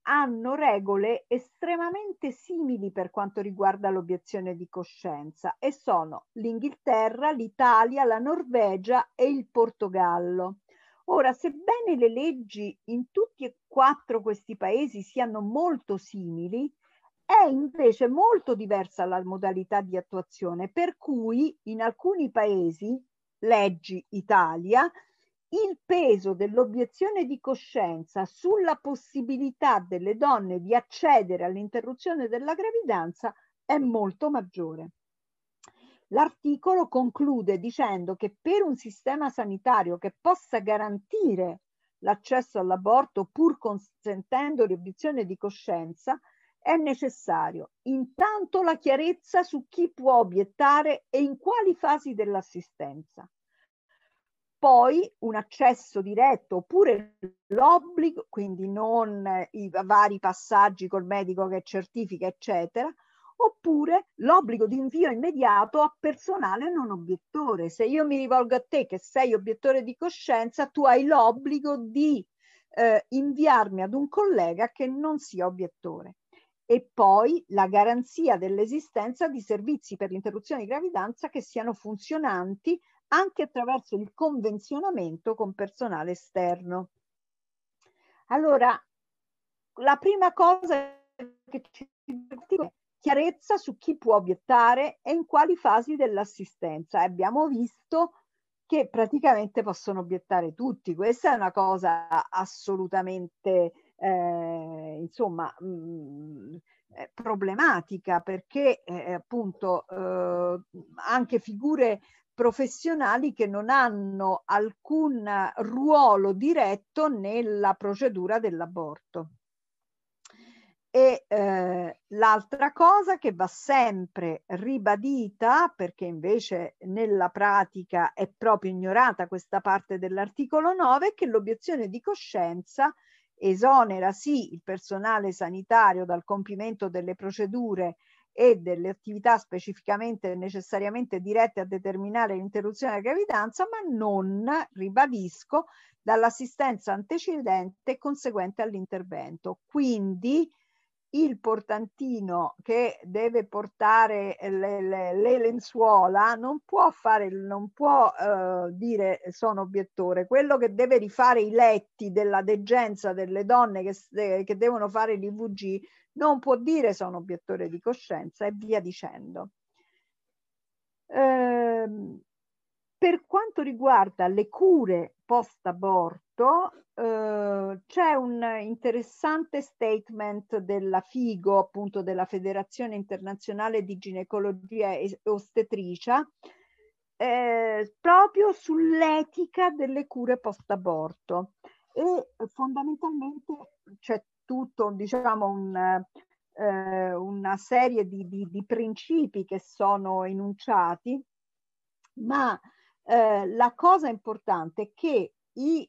hanno regole estremamente simili per quanto riguarda l'obiezione di coscienza, e sono l'Inghilterra, l'Italia, la Norvegia e il Portogallo. Ora, sebbene le leggi in tutti e 4 questi paesi siano molto simili, è invece molto diversa la modalità di attuazione, per cui in alcuni paesi, leggi Italia, il peso dell'obiezione di coscienza sulla possibilità delle donne di accedere all'interruzione della gravidanza è molto maggiore. L'articolo conclude dicendo che per un sistema sanitario che possa garantire l'accesso all'aborto pur consentendo l'obiezione di coscienza è necessario intanto la chiarezza su chi può obiettare e in quali fasi dell'assistenza. Poi un accesso diretto oppure l'obbligo, quindi non i vari passaggi col medico che certifica, eccetera, oppure l'obbligo di invio immediato a personale non obiettore. Se io mi rivolgo a te che sei obiettore di coscienza, tu hai l'obbligo di inviarmi ad un collega che non sia obiettore. E poi la garanzia dell'esistenza di servizi per l'interruzione di gravidanza che siano funzionanti anche attraverso il convenzionamento con personale esterno. Allora, la prima cosa che ci è chiarezza su chi può obiettare e in quali fasi dell'assistenza. Abbiamo visto che praticamente possono obiettare tutti. Questa è una cosa assolutamente, problematica, perché appunto anche figure professionali che non hanno alcun ruolo diretto nella procedura dell'aborto. L'altra cosa che va sempre ribadita, perché invece nella pratica è proprio ignorata questa parte dell'articolo 9, è che l'obiezione di coscienza esonera sì il personale sanitario dal compimento delle procedure e delle attività specificamente e necessariamente dirette a determinare l'interruzione della gravidanza, ma non, ribadisco, dall'assistenza antecedente conseguente all'intervento. Quindi il portantino che deve portare le lenzuola non può fare, non può dire sono obiettore. Quello che deve rifare i letti della degenza delle donne che devono fare l'IVG non può dire sono obiettore di coscienza, e via dicendo. Per quanto riguarda le cure post-aborto, c'è un interessante statement della FIGO, appunto della Federazione Internazionale di Ginecologia e Ostetricia, proprio sull'etica delle cure post-aborto, e fondamentalmente c'è tutto, diciamo, una serie di principi che sono enunciati, ma la cosa importante è che i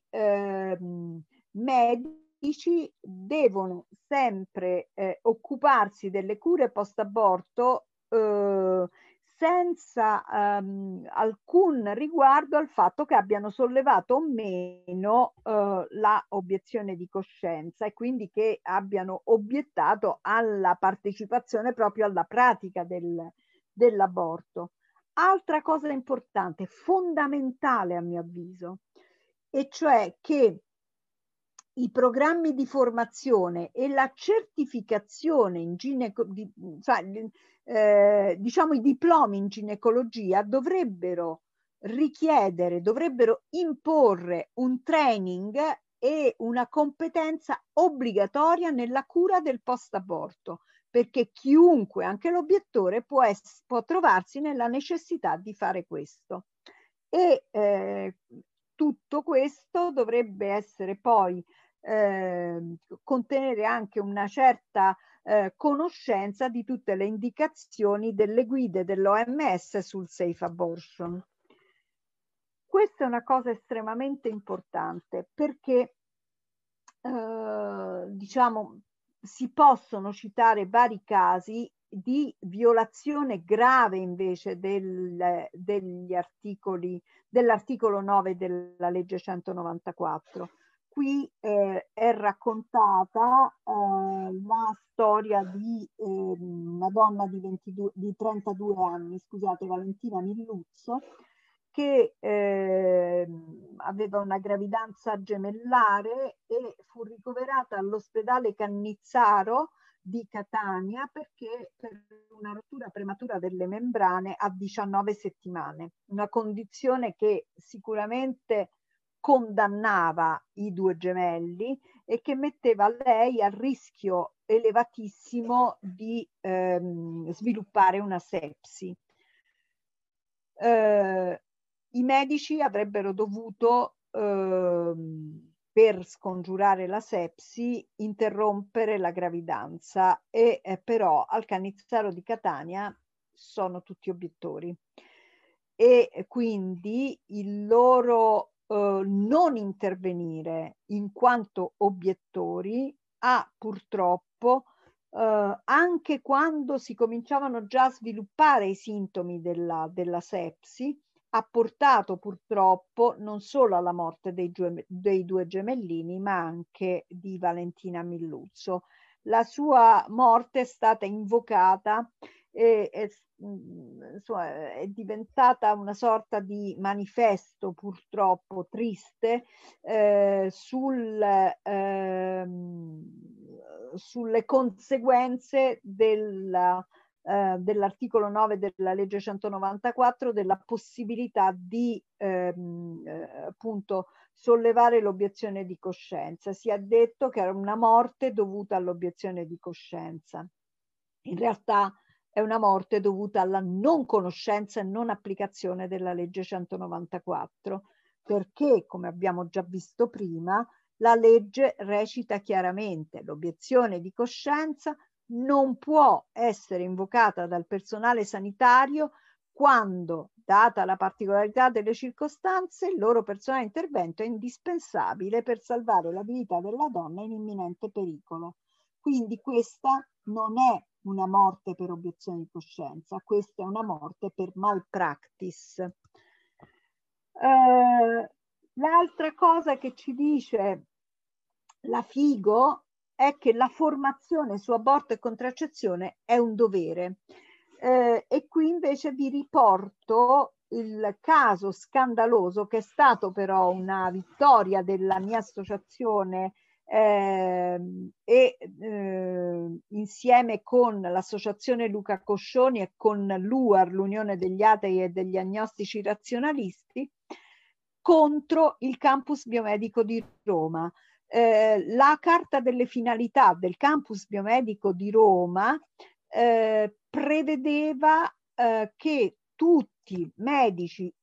medici devono sempre occuparsi delle cure post-aborto senza alcun riguardo al fatto che abbiano sollevato o meno la obiezione di coscienza, e quindi che abbiano obiettato alla partecipazione proprio alla pratica dell'aborto. Altra cosa importante, fondamentale a mio avviso, e cioè che i programmi di formazione e la certificazione in diciamo i diplomi in ginecologia dovrebbero richiedere, dovrebbero imporre un training e una competenza obbligatoria nella cura del post-aborto, perché chiunque, anche l'obiettore, può trovarsi nella necessità di fare questo. E tutto questo dovrebbe essere poi contenere anche una certa conoscenza di tutte le indicazioni delle guide dell'OMS sul safe abortion. Questa è una cosa estremamente importante, perché diciamo si possono citare vari casi di violazione grave invece dell'articolo 9 della legge 194. Qui è raccontata la storia di una donna di 32 anni, scusate, Valentina Milluzzo, che aveva una gravidanza gemellare e fu ricoverata all'ospedale Cannizzaro di Catania perché per una rottura prematura delle membrane a 19 settimane, una condizione che sicuramente condannava i due gemelli e che metteva lei a rischio elevatissimo di sviluppare una sepsi. I medici avrebbero dovuto, per scongiurare la sepsi, interrompere la gravidanza, e però al Cannizzaro di Catania sono tutti obiettori, e quindi il loro non intervenire in quanto obiettori ha purtroppo, anche quando si cominciavano già a sviluppare i sintomi della sepsi, ha portato purtroppo non solo alla morte dei due gemellini, ma anche di Valentina Milluzzo. La sua morte è stata invocata e è diventata una sorta di manifesto purtroppo triste sulle conseguenze dell'articolo 9 della legge 194, della possibilità di appunto sollevare l'obiezione di coscienza. Si è detto che era una morte dovuta all'obiezione di coscienza. In realtà è una morte dovuta alla non conoscenza e non applicazione della legge 194, perché, come abbiamo già visto prima, la legge recita chiaramente: l'obiezione di coscienza non può essere invocata dal personale sanitario quando, data la particolarità delle circostanze, il loro personale intervento è indispensabile per salvare la vita della donna in imminente pericolo. Quindi questa non è una morte per obiezione di coscienza, questa è una morte per malpractice. L'altra cosa che ci dice la FIGO è che la formazione su aborto e contraccezione è un dovere. E qui invece vi riporto il caso scandaloso, che è stato però una vittoria della mia associazione insieme con l'associazione Luca Coscioni e con l'UAR, l'Unione degli Atei e degli Agnostici Razionalisti, contro il Campus Biomedico di Roma. La Carta delle Finalità del Campus Biomedico di Roma prevedeva che tutti medici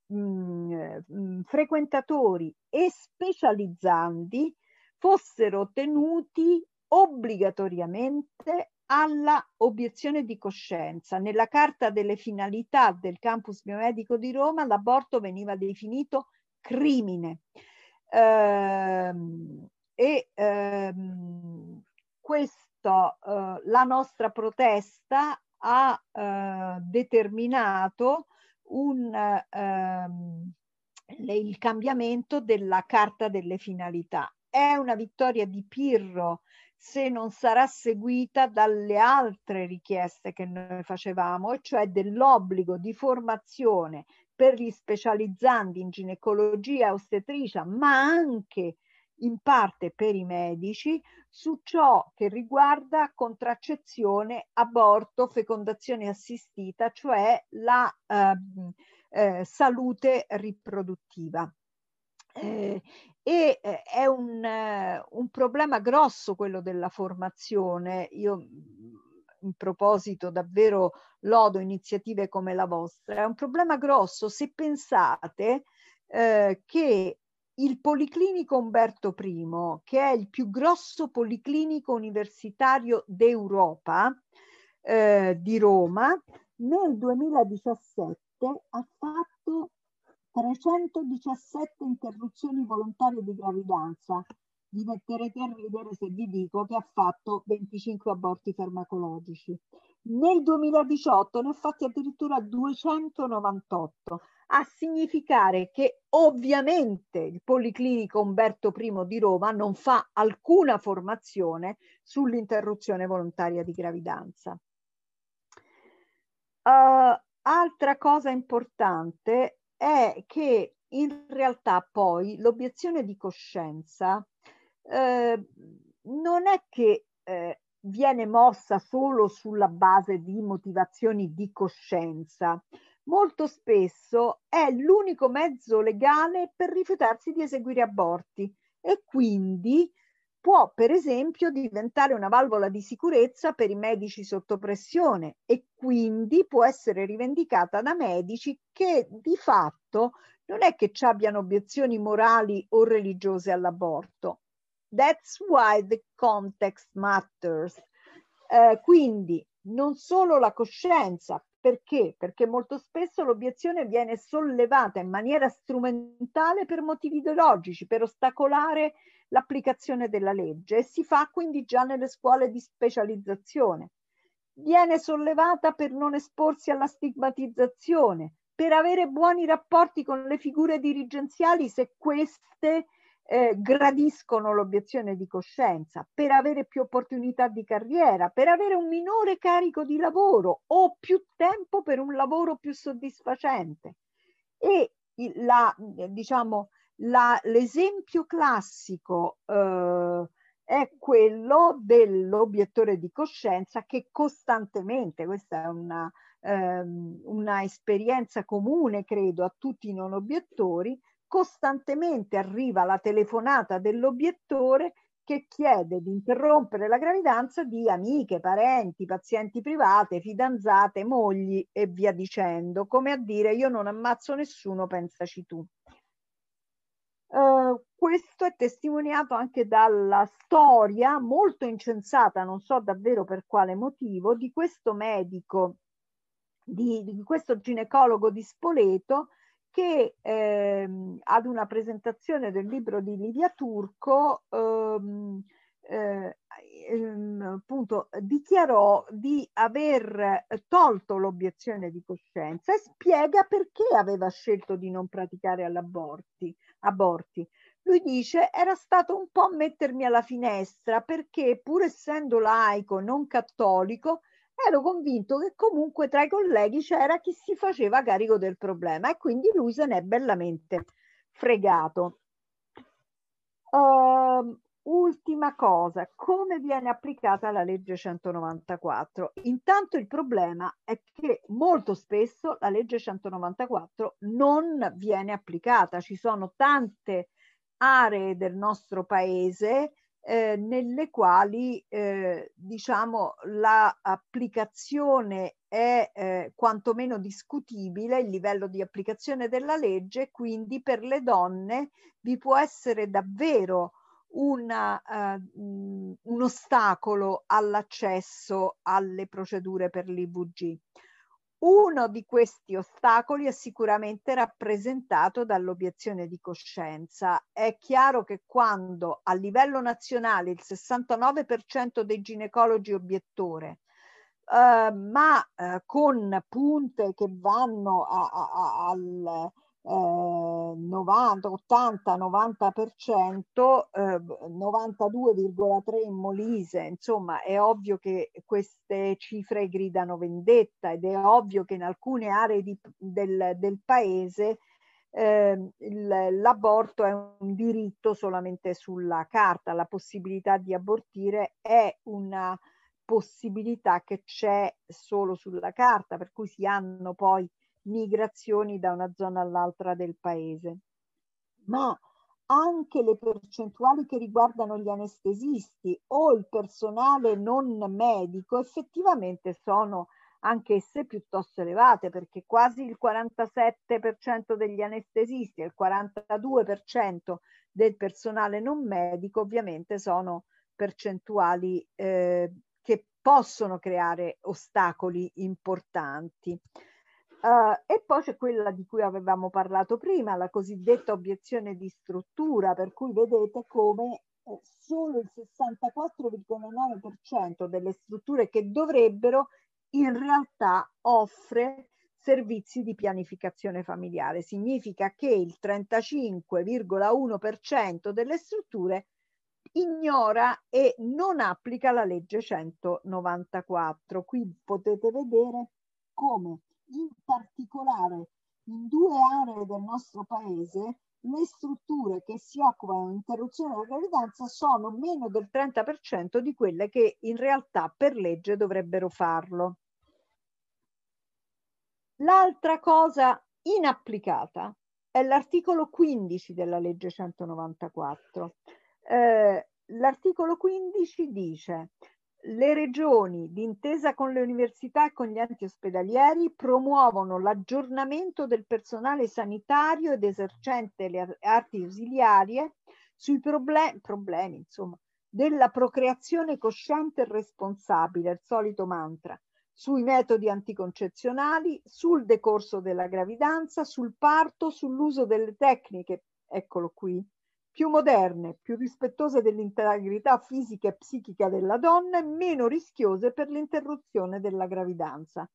frequentatori e specializzandi fossero tenuti obbligatoriamente alla obiezione di coscienza. Nella Carta delle Finalità del Campus Biomedico di Roma l'aborto veniva definito crimine. La nostra protesta ha determinato il cambiamento della Carta delle Finalità. È una vittoria di Pirro se non sarà seguita dalle altre richieste che noi facevamo, e cioè dell'obbligo di formazione per gli specializzandi in ginecologia e ostetricia, ma anche in parte per i medici, su ciò che riguarda contraccezione, aborto, fecondazione assistita, cioè la salute riproduttiva. È un problema grosso quello della formazione. Io in proposito davvero lodo iniziative come la vostra. È un problema grosso se pensate che il Policlinico Umberto I, che è il più grosso policlinico universitario d'Europa, di Roma, nel 2017 ha fatto 317 interruzioni volontarie di gravidanza. Vi metterete a ridere se vi dico che ha fatto 25 aborti farmacologici. Nel 2018 ne ha fatti addirittura 298. A significare che ovviamente il Policlinico Umberto I di Roma non fa alcuna formazione sull'interruzione volontaria di gravidanza. Altra cosa importante è che in realtà poi l'obiezione di coscienza non è che viene mossa solo sulla base di motivazioni di coscienza. Molto spesso è l'unico mezzo legale per rifiutarsi di eseguire aborti, e quindi può per esempio diventare una valvola di sicurezza per i medici sotto pressione, e quindi può essere rivendicata da medici che di fatto non è che ci abbiano obiezioni morali o religiose all'aborto. That's why the context matters. Quindi non solo la coscienza. Perché? Perché molto spesso l'obiezione viene sollevata in maniera strumentale per motivi ideologici, per ostacolare l'applicazione della legge, e si fa quindi già nelle scuole di specializzazione. Viene sollevata per non esporsi alla stigmatizzazione, per avere buoni rapporti con le figure dirigenziali se queste gradiscono l'obiezione di coscienza, per avere più opportunità di carriera, per avere un minore carico di lavoro o più tempo per un lavoro più soddisfacente. E l'esempio classico è quello dell'obiettore di coscienza che costantemente, questa è una esperienza comune credo a tutti i non obiettori, costantemente arriva la telefonata dell'obiettore che chiede di interrompere la gravidanza di amiche, parenti, pazienti private, fidanzate, mogli e via dicendo, come a dire: io non ammazzo nessuno, pensaci tu. Questo è testimoniato anche dalla storia molto incensata, non so davvero per quale motivo, di questo medico, di questo ginecologo di Spoleto, che ad una presentazione del libro di Livia Turco appunto dichiarò di aver tolto l'obiezione di coscienza e spiega perché aveva scelto di non praticare aborti. Lui dice: era stato un po' mettermi alla finestra, perché pur essendo laico, non cattolico, ero convinto che comunque tra i colleghi c'era chi si faceva carico del problema, e quindi lui se n'è bellamente fregato. Ultima cosa, come viene applicata la legge 194? Intanto il problema è che molto spesso la legge 194 non viene applicata. Ci sono tante aree del nostro paese nelle quali diciamo l'applicazione è quantomeno discutibile, il livello di applicazione della legge. Quindi per le donne vi può essere davvero un ostacolo all'accesso alle procedure per l'IVG. Uno di questi ostacoli è sicuramente rappresentato dall'obiezione di coscienza. È chiaro che quando a livello nazionale il 69% dei ginecologi obiettore, con punte che vanno al 90, 80, 90%, 92,3% in Molise. Insomma, è ovvio che queste cifre gridano vendetta, ed è ovvio che in alcune aree del paese l'aborto è un diritto solamente sulla carta. La possibilità di abortire è una possibilità che c'è solo sulla carta, per cui si hanno poi migrazioni da una zona all'altra del paese. Ma anche le percentuali che riguardano gli anestesisti o il personale non medico effettivamente sono anch'esse piuttosto elevate, perché quasi il 47% degli anestesisti e il 42% del personale non medico ovviamente sono percentuali che possono creare ostacoli importanti. E poi c'è quella di cui avevamo parlato prima, la cosiddetta obiezione di struttura, per cui vedete come solo il 64,9% delle strutture che dovrebbero in realtà offre servizi di pianificazione familiare. Significa che il 35,1% delle strutture ignora e non applica la legge 194. Qui potete vedere come in particolare in due aree del nostro paese le strutture che si occupano di interruzione della gravidanza sono meno del 30% di quelle che in realtà per legge dovrebbero farlo. L'altra cosa inapplicata è l'articolo 15 della legge 194. L'articolo 15 dice: le regioni, d'intesa con le università e con gli enti ospedalieri, promuovono l'aggiornamento del personale sanitario ed esercente le arti ausiliarie sui problemi insomma, della procreazione cosciente e responsabile, il solito mantra, sui metodi anticoncezionali, sul decorso della gravidanza, sul parto, sull'uso delle tecniche, eccolo qui, più moderne, più rispettose dell'integrità fisica e psichica della donna e meno rischiose per l'interruzione della gravidanza.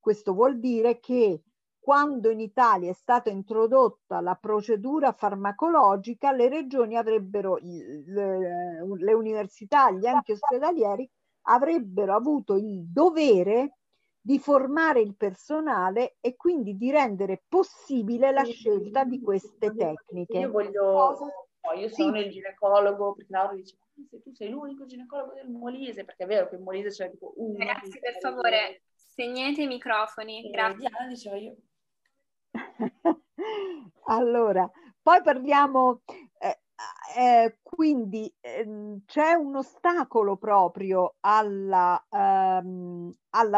Questo vuol dire che quando in Italia è stata introdotta la procedura farmacologica, le regioni avrebbero, le università, gli enti ospedalieri avrebbero avuto il dovere di formare il personale e quindi di rendere possibile la scelta di queste tecniche. Io voglio... io sono il ginecologo, perché Laura dice: tu sei l'unico ginecologo del Molise, perché è vero che in Molise c'è tipo uno. Ragazzi, per favore, spegnete i microfoni, grazie. Diceva io. Allora, poi parliamo, quindi c'è un ostacolo proprio alla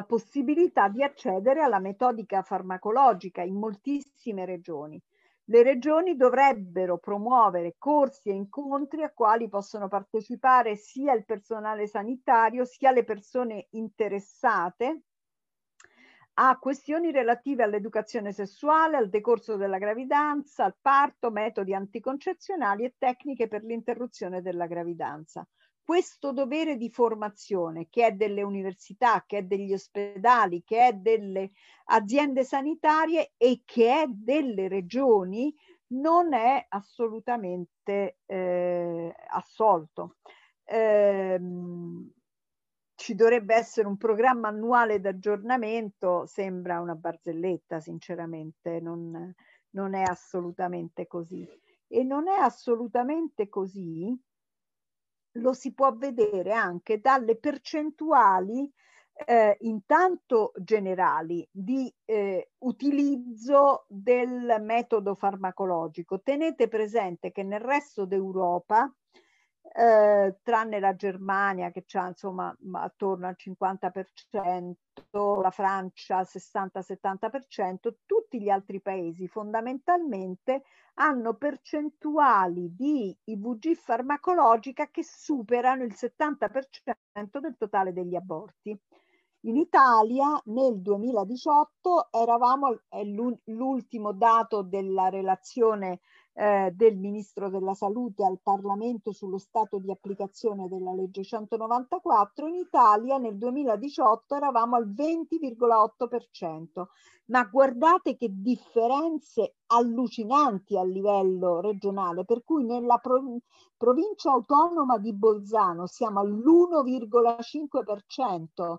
possibilità di accedere alla metodica farmacologica in moltissime regioni. Le regioni dovrebbero promuovere corsi e incontri a quali possono partecipare sia il personale sanitario sia le persone interessate a questioni relative all'educazione sessuale, al decorso della gravidanza, al parto, metodi anticoncezionali e tecniche per l'interruzione della gravidanza. Questo dovere di formazione, che è delle università, che è degli ospedali, che è delle aziende sanitarie e che è delle regioni, non è assolutamente assolto. Ci dovrebbe essere un programma annuale d'aggiornamento, sembra una barzelletta, sinceramente, non è assolutamente così. E non è assolutamente così. Lo si può vedere anche dalle percentuali intanto generali di utilizzo del metodo farmacologico. Tenete presente che nel resto d'Europa, tranne la Germania che c'ha insomma attorno al 50%, la Francia al 60-70%, tutti gli altri paesi fondamentalmente hanno percentuali di IVG farmacologica che superano il 70% del totale degli aborti. In Italia nel 2018 eravamo, è l'ultimo dato della relazione del Ministro della Salute al Parlamento sullo stato di applicazione della legge 194, in Italia nel 2018 eravamo al 20,8%, ma guardate che differenze allucinanti a livello regionale, per cui nella provincia autonoma di Bolzano siamo all'1,5%,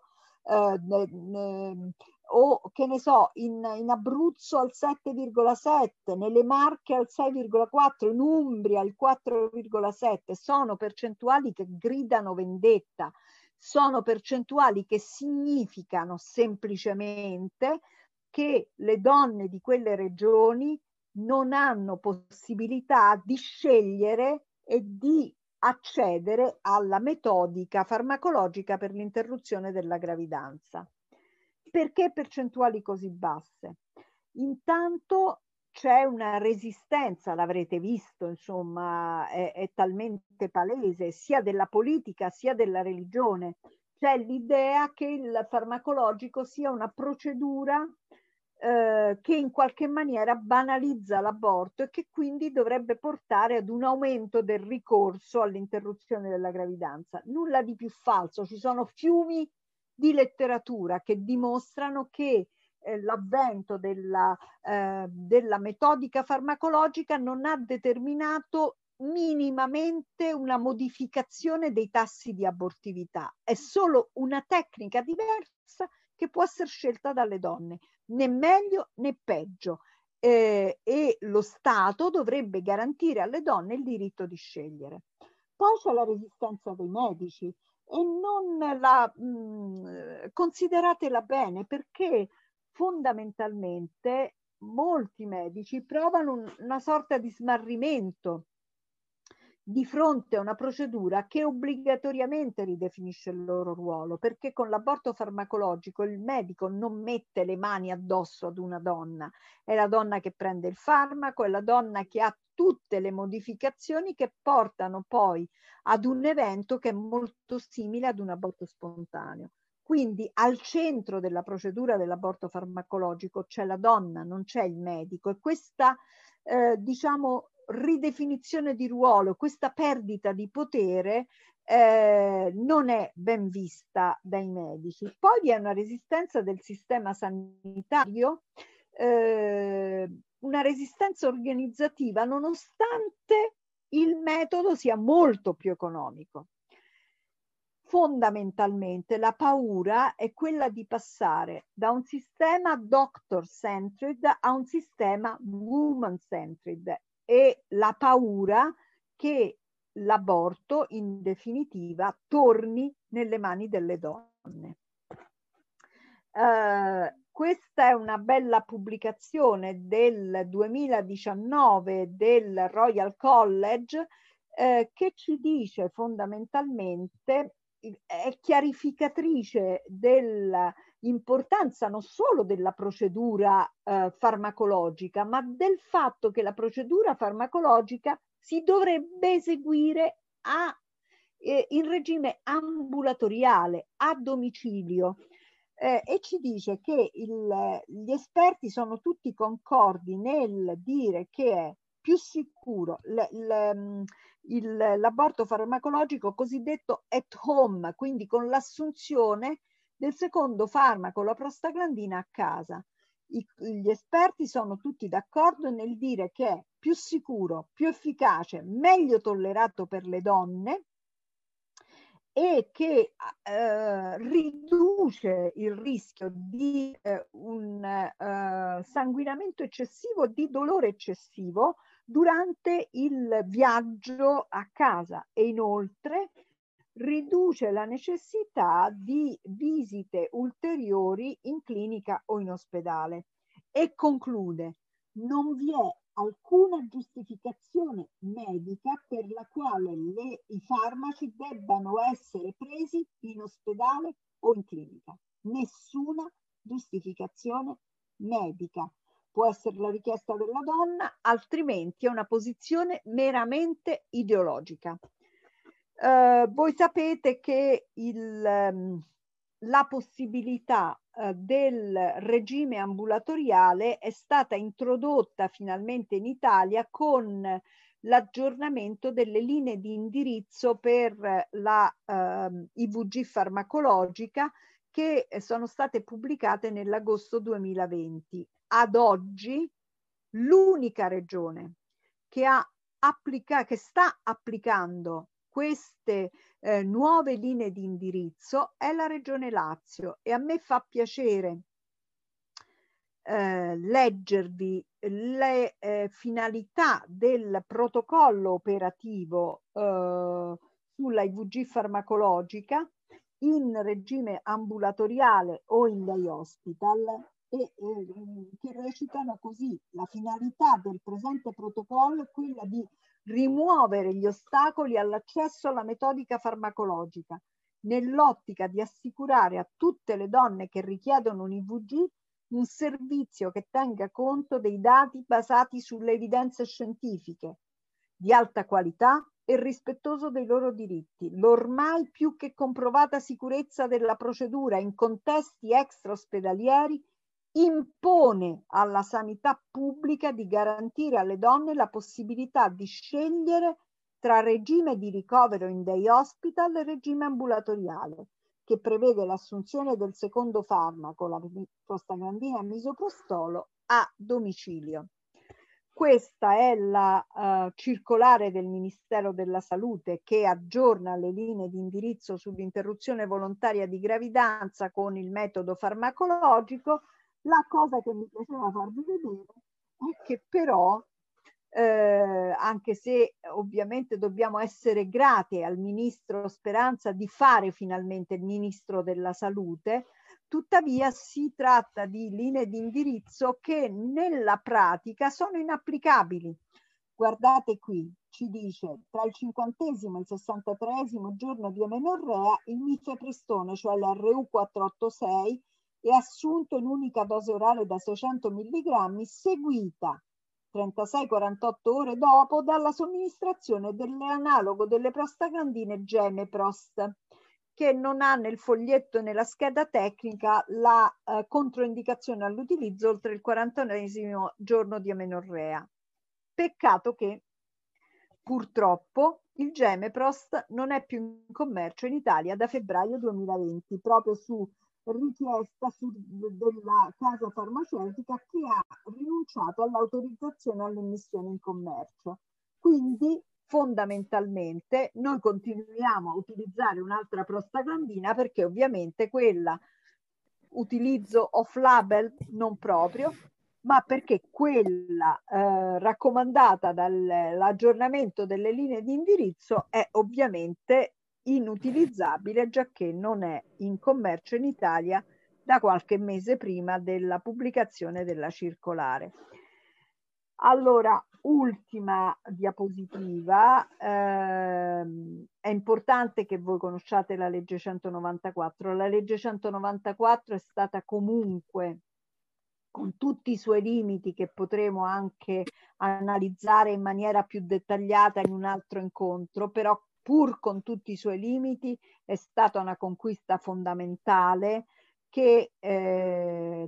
o che ne so, in Abruzzo al 7,7, nelle Marche al 6,4, in Umbria al 4,7. Sono percentuali che gridano vendetta, sono percentuali che significano semplicemente che le donne di quelle regioni non hanno possibilità di scegliere e di accedere alla metodica farmacologica per l'interruzione della gravidanza. Perché percentuali così basse? Intanto c'è una resistenza, l'avrete visto, insomma, è talmente palese, sia della politica sia della religione. C'è l'idea che il farmacologico sia una procedura che in qualche maniera banalizza l'aborto e che quindi dovrebbe portare ad un aumento del ricorso all'interruzione della gravidanza. Nulla di più falso, ci sono fiumi di letteratura che dimostrano che l'avvento della metodica farmacologica non ha determinato minimamente una modificazione dei tassi di abortività, è solo una tecnica diversa che può essere scelta dalle donne, né meglio né peggio, e lo Stato dovrebbe garantire alle donne il diritto di scegliere. Poi c'è la resistenza dei medici e non la consideratela bene, perché fondamentalmente molti medici provano una sorta di smarrimento di fronte a una procedura che obbligatoriamente ridefinisce il loro ruolo, perché con l'aborto farmacologico il medico non mette le mani addosso ad una donna, è la donna che prende il farmaco, è la donna che ha tutte le modificazioni che portano poi ad un evento che è molto simile ad un aborto spontaneo. Quindi al centro della procedura dell'aborto farmacologico c'è la donna, non c'è il medico, e questa diciamo ridefinizione di ruolo, questa perdita di potere non è ben vista dai medici. Poi vi è una resistenza del sistema sanitario, una resistenza organizzativa, nonostante il metodo sia molto più economico. Fondamentalmente la paura è quella di passare da un sistema doctor-centered a un sistema woman-centered, e la paura che l'aborto in definitiva torni nelle mani delle donne. Questa è una bella pubblicazione del 2019 del Royal College che ci dice fondamentalmente, è chiarificatrice del importanza non solo della procedura farmacologica, ma del fatto che la procedura farmacologica si dovrebbe eseguire in regime ambulatoriale, a domicilio. E ci dice che gli esperti sono tutti concordi nel dire che è più sicuro l'aborto farmacologico cosiddetto at home, quindi con l'assunzione del secondo farmaco, la prostaglandina, a casa. Gli esperti sono tutti d'accordo nel dire che è più sicuro, più efficace, meglio tollerato per le donne e che riduce il rischio di un sanguinamento eccessivo, di dolore eccessivo durante il viaggio a casa, e inoltre riduce la necessità di visite ulteriori in clinica o in ospedale. E conclude: non vi è alcuna giustificazione medica per la quale i farmaci debbano essere presi in ospedale o in clinica. Nessuna giustificazione medica. Può essere la richiesta della donna, altrimenti è una posizione meramente ideologica. Voi sapete che la possibilità del regime ambulatoriale è stata introdotta finalmente in Italia con l'aggiornamento delle linee di indirizzo per la IVG farmacologica, che sono state pubblicate nell'agosto 2020. Ad oggi l'unica regione che sta applicando queste nuove linee di indirizzo è la Regione Lazio, e a me fa piacere leggervi le finalità del protocollo operativo sulla IVG farmacologica in regime ambulatoriale o in day hospital, che recitano così: la finalità del presente protocollo è quella di rimuovere gli ostacoli all'accesso alla metodica farmacologica, nell'ottica di assicurare a tutte le donne che richiedono un IVG un servizio che tenga conto dei dati basati sulle evidenze scientifiche, di alta qualità e rispettoso dei loro diritti, l'ormai più che comprovata sicurezza della procedura in contesti extraospedalieri impone alla sanità pubblica di garantire alle donne la possibilità di scegliere tra regime di ricovero in day hospital e regime ambulatoriale, che prevede l'assunzione del secondo farmaco, la prostaglandina e misoprostolo, a domicilio. Questa è la circolare del Ministero della Salute che aggiorna le linee di indirizzo sull'interruzione volontaria di gravidanza con il metodo farmacologico. La cosa che mi piaceva farvi vedere è che però, anche se ovviamente dobbiamo essere grate al ministro Speranza di fare finalmente il ministro della salute, tuttavia si tratta di linee di indirizzo che nella pratica sono inapplicabili. Guardate qui, ci dice: tra il 50° e il 63° giorno di amenorrea il mifepristone, cioè l'RU486, è assunto in unica dose orale da 600 mg, seguita 36-48 ore dopo dalla somministrazione dell'analogo delle prostaglandine Gemeprost, che non ha nel foglietto e nella scheda tecnica la controindicazione all'utilizzo oltre il 40° giorno di amenorrea. Peccato che purtroppo il Gemeprost non è più in commercio in Italia da febbraio 2020, proprio su richiesta della casa farmaceutica, che ha rinunciato all'autorizzazione all'immissione in commercio. Quindi fondamentalmente noi continuiamo a utilizzare un'altra prostaglandina, perché ovviamente quella utilizzo off label non proprio, ma perché quella raccomandata dall'aggiornamento delle linee di indirizzo è ovviamente inutilizzabile, giacché non è in commercio in Italia da qualche mese prima della pubblicazione della circolare. Allora, ultima diapositiva, è importante che voi conosciate la legge 194. La legge 194 è stata comunque, con tutti i suoi limiti che potremo anche analizzare in maniera più dettagliata in un altro incontro, però pur con tutti i suoi limiti è stata una conquista fondamentale che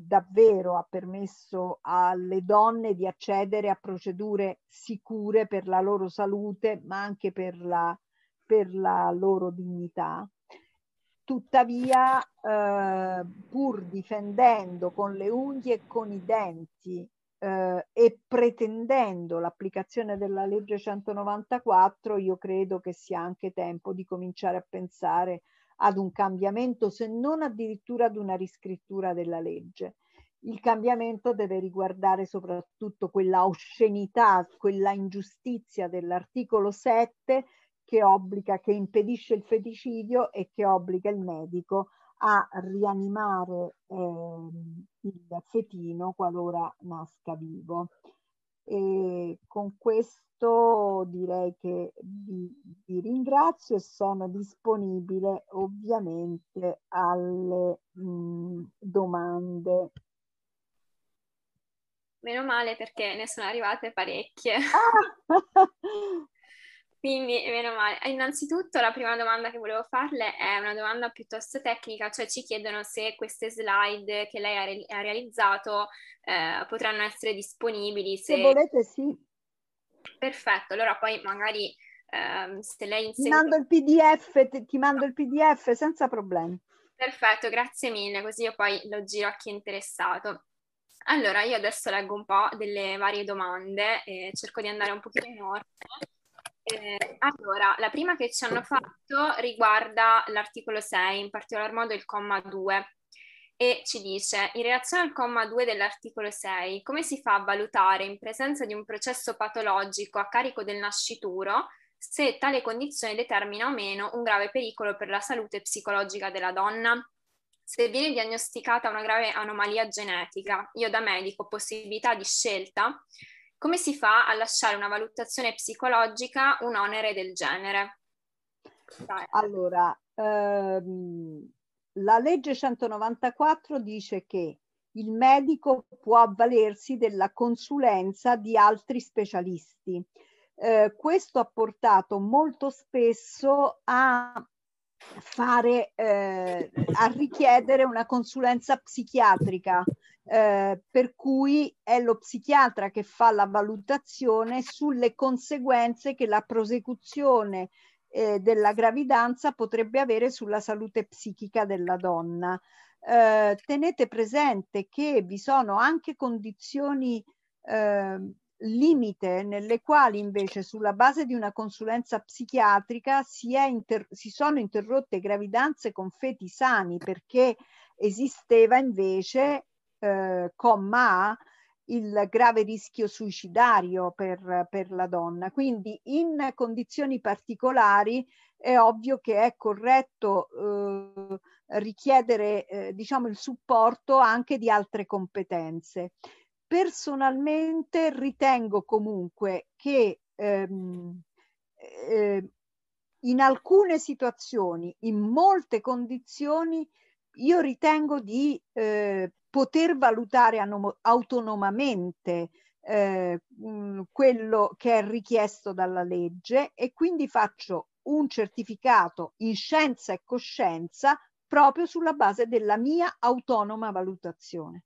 davvero ha permesso alle donne di accedere a procedure sicure per la loro salute, ma anche per la loro dignità. Tuttavia, pur difendendo con le unghie e con i denti e pretendendo l'applicazione della legge 194, io credo che sia anche tempo di cominciare a pensare ad un cambiamento, se non addirittura ad una riscrittura della legge. Il cambiamento deve riguardare soprattutto quella oscenità, quella ingiustizia dell'articolo 7 che obbliga, che impedisce il feticidio e che obbliga il medico a rianimare il fetino qualora nasca vivo. E con questo direi che vi ringrazio e sono disponibile ovviamente alle domande. Meno male, perché ne sono arrivate parecchie. Ah! Quindi meno male. Innanzitutto la prima domanda che volevo farle è una domanda piuttosto tecnica, cioè ci chiedono se queste slide che lei ha realizzato potranno essere disponibili. Se volete, sì. Perfetto, allora poi magari se lei... Ti mando il PDF senza problemi. Perfetto, grazie mille, così io poi lo giro a chi è interessato. Allora, io adesso leggo un po' delle varie domande e cerco di andare un pochino in ordine. Allora, la prima che ci hanno fatto riguarda l'articolo 6, in particolar modo il comma 2, e ci dice: in relazione al comma 2 dell'articolo 6, come si fa a valutare in presenza di un processo patologico a carico del nascituro se tale condizione determina o meno un grave pericolo per la salute psicologica della donna? Se viene diagnosticata una grave anomalia genetica, io da medico ho possibilità di scelta? Come si fa a lasciare una valutazione psicologica un onere del genere? Dai. Allora, la legge 194 dice che il medico può avvalersi della consulenza di altri specialisti. Questo ha portato molto spesso a fare, a richiedere una consulenza psichiatrica, per cui è lo psichiatra che fa la valutazione sulle conseguenze che la prosecuzione della gravidanza potrebbe avere sulla salute psichica della donna. Tenete presente che vi sono anche condizioni limite nelle quali invece sulla base di una consulenza psichiatrica si sono interrotte gravidanze con feti sani, perché esisteva invece comma A, il grave rischio suicidario per la donna. Quindi in condizioni particolari è ovvio che è corretto richiedere diciamo il supporto anche di altre competenze. Personalmente ritengo comunque che in alcune situazioni, in molte condizioni, io ritengo di poter valutare autonomamente quello che è richiesto dalla legge, e quindi faccio un certificato in scienza e coscienza proprio sulla base della mia autonoma valutazione.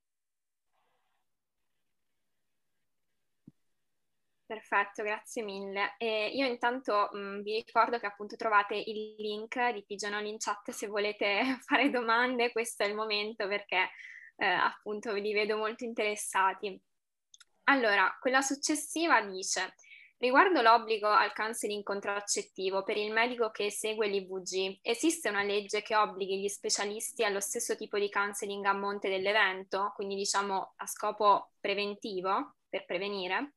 Perfetto, grazie mille. Io intanto vi ricordo che appunto trovate il link di Pigeonol in chat se volete fare domande. Questo è il momento, perché appunto vi vedo molto interessati. Allora, quella successiva dice: riguardo l'obbligo al counseling contraccettivo per il medico che esegue l'IVG, esiste una legge che obblighi gli specialisti allo stesso tipo di counseling a monte dell'evento, quindi diciamo a scopo preventivo, per prevenire?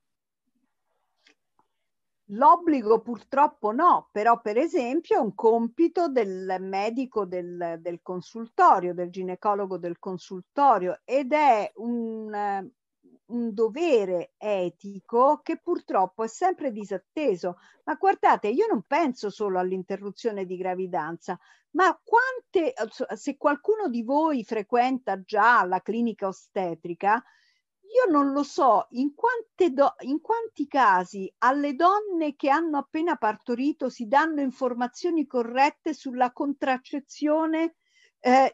L'obbligo purtroppo no, però per esempio è un compito del medico del consultorio, del ginecologo del consultorio, ed è un, un dovere etico che purtroppo è sempre disatteso. Ma guardate, io non penso solo all'interruzione di gravidanza, ma quante, se qualcuno di voi frequenta già la clinica ostetrica, io non lo so in quanti casi alle donne che hanno appena partorito si danno informazioni corrette sulla contraccezione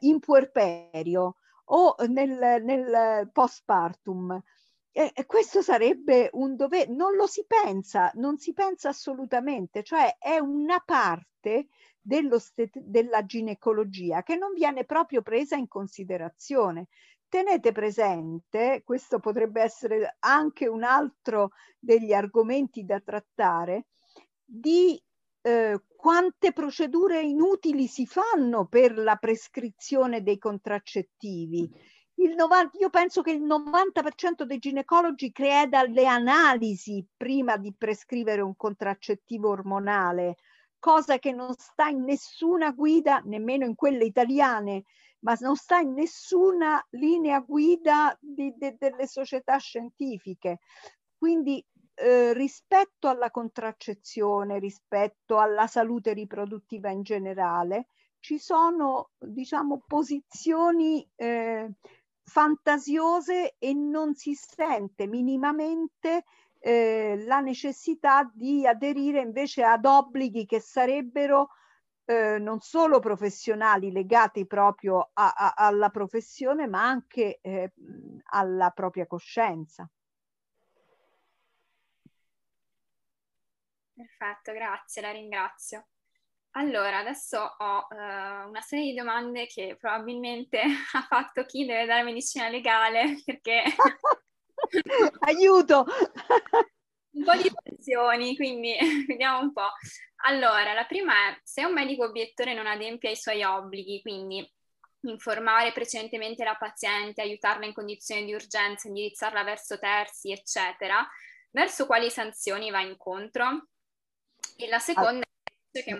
in puerperio o nel postpartum. Questo sarebbe un dovere, non lo si pensa, non si pensa assolutamente, cioè è una parte della ginecologia che non viene proprio presa in considerazione. Tenete presente, questo potrebbe essere anche un altro degli argomenti da trattare, di quante procedure inutili si fanno per la prescrizione dei contraccettivi. Io penso che il 90% dei ginecologi creda alle analisi prima di prescrivere un contraccettivo ormonale, cosa che non sta in nessuna guida, nemmeno in quelle italiane, ma non sta in nessuna linea guida delle società scientifiche. Quindi rispetto alla contraccezione, rispetto alla salute riproduttiva in generale, ci sono, diciamo, posizioni fantasiose e non si sente minimamente la necessità di aderire invece ad obblighi che sarebbero non solo professionali, legati proprio alla professione, ma anche alla propria coscienza. Perfetto, grazie, la ringrazio. Allora, adesso ho una serie di domande che probabilmente ha fatto chi deve dare medicina legale, perché... Aiuto! Un po' di questioni, quindi vediamo un po'. Allora, la prima è: se un medico obiettore non adempie ai suoi obblighi, quindi informare precedentemente la paziente, aiutarla in condizioni di urgenza, indirizzarla verso terzi, eccetera, verso quali sanzioni va incontro? E la seconda è che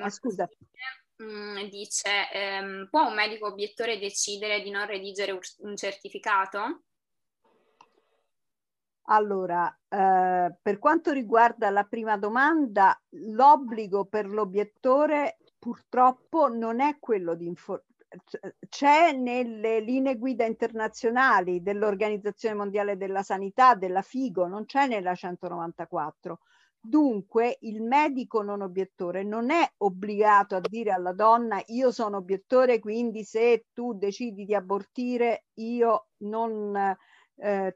dice: può un medico obiettore decidere di non redigere un certificato? Allora, per quanto riguarda la prima domanda, l'obbligo per l'obiettore purtroppo non è quello di informare. C'è nelle linee guida internazionali dell'Organizzazione Mondiale della Sanità, della FIGO, non c'è nella 194. Dunque, il medico non obiettore non è obbligato a dire alla donna: io sono obiettore, quindi se tu decidi di abortire io non...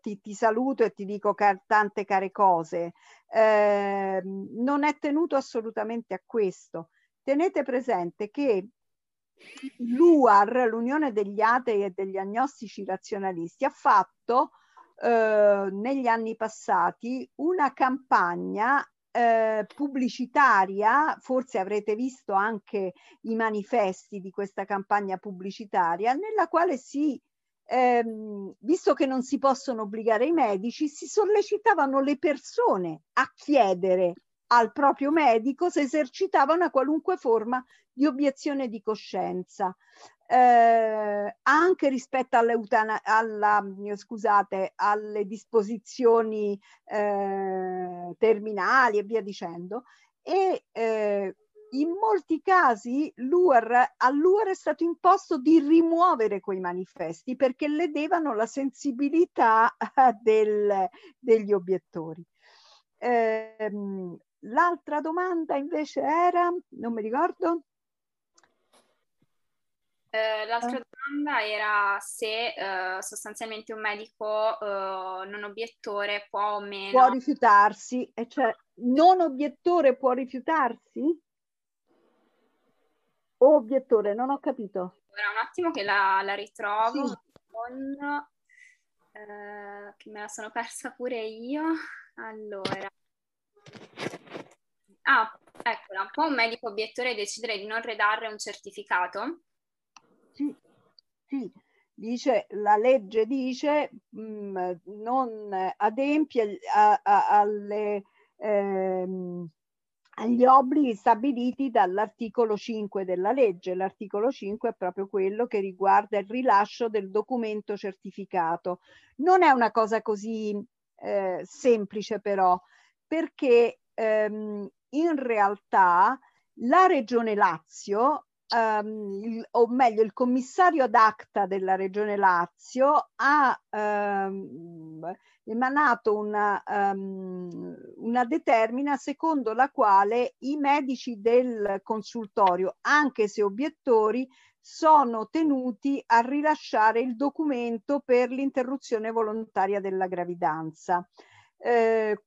ti saluto e ti dico tante care cose. Non è tenuto assolutamente a questo. Tenete presente che l'UAR, l'Unione degli Atei e degli Agnostici Razionalisti, ha fatto negli anni passati una campagna pubblicitaria, forse avrete visto anche i manifesti di questa campagna pubblicitaria, nella quale si visto che non si possono obbligare i medici, si sollecitavano le persone a chiedere al proprio medico se esercitava una qualunque forma di obiezione di coscienza, anche rispetto alle disposizioni terminali e via dicendo. E in molti casi all'UAR è stato imposto di rimuovere quei manifesti perché ledevano la sensibilità degli obiettori. L'altra domanda invece era, non mi ricordo. L'altra domanda era se sostanzialmente un medico non obiettore può o meno... Può rifiutarsi, cioè non obiettore può rifiutarsi? Obiettore, non ho capito. Ora, un attimo che la ritrovo. Sì. Che me la sono persa pure io. Allora. Ah, eccola. Può un medico obiettore decidere di non redarre un certificato? Sì, sì. Dice, la legge dice non adempie agli obblighi stabiliti dall'articolo 5 della legge. L'articolo 5 è proprio quello che riguarda il rilascio del documento certificato. Non è una cosa così semplice però, perché in realtà la Regione Lazio, o meglio il commissario ad acta della Regione Lazio, ha emanato una determina secondo la quale i medici del consultorio, anche se obiettori, sono tenuti a rilasciare il documento per l'interruzione volontaria della gravidanza.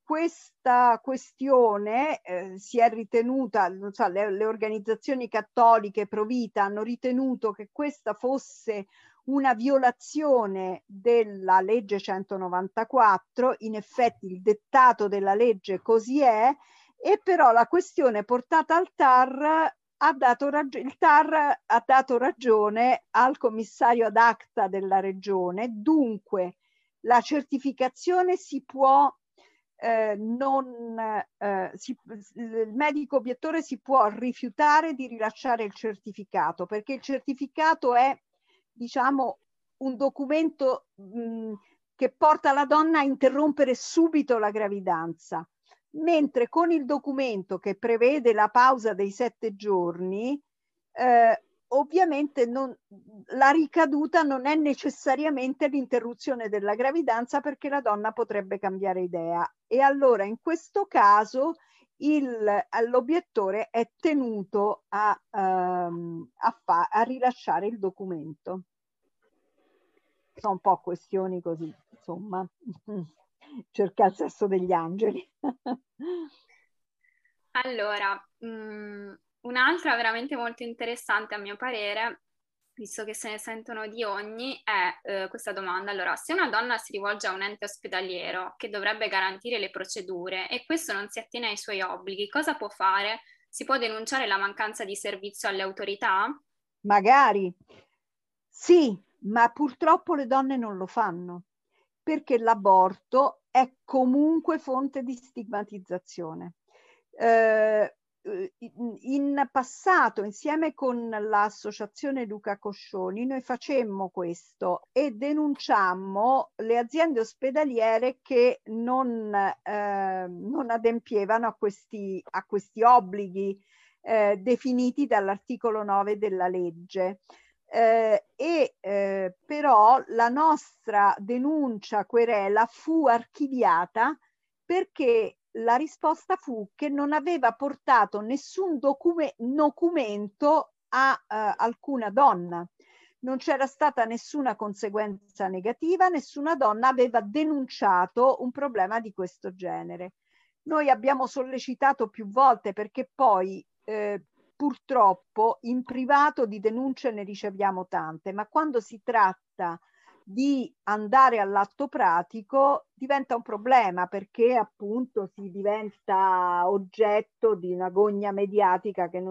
Questa questione si è ritenuta, non so, le organizzazioni cattoliche pro vita hanno ritenuto che questa fosse una violazione della legge 194, in effetti il dettato della legge così è, e però la questione portata al TAR ha dato ragione al commissario ad acta della regione, dunque la certificazione si può il medico obiettore si può rifiutare di rilasciare il certificato, perché il certificato è, diciamo, un documento che porta la donna a interrompere subito la gravidanza, mentre con il documento che prevede la pausa dei 7 giorni, ovviamente la ricaduta non è necessariamente l'interruzione della gravidanza, perché la donna potrebbe cambiare idea, e allora in questo caso l'obiettore è tenuto a rilasciare il documento. Sono un po' questioni così, insomma, cerca il sesso degli angeli. Allora, un'altra veramente molto interessante a mio parere, visto che se ne sentono di ogni, è questa domanda. Allora, se una donna si rivolge a un ente ospedaliero che dovrebbe garantire le procedure e questo non si attiene ai suoi obblighi, cosa può fare? Si può denunciare la mancanza di servizio alle autorità? Magari. Sì, ma purtroppo le donne non lo fanno, perché l'aborto è comunque fonte di stigmatizzazione. In passato, insieme con l'associazione Luca Coscioni, noi facemmo questo e denunciammo le aziende ospedaliere che non adempievano a questi obblighi definiti dall'articolo 9 della legge. Però la nostra denuncia querela fu archiviata, perché la risposta fu che non aveva portato nessun documento a alcuna donna. Non c'era stata nessuna conseguenza negativa, nessuna donna aveva denunciato un problema di questo genere. Noi abbiamo sollecitato più volte, perché poi purtroppo in privato di denunce ne riceviamo tante, ma quando si tratta di andare all'atto pratico diventa un problema, perché appunto si diventa oggetto di una gogna mediatica che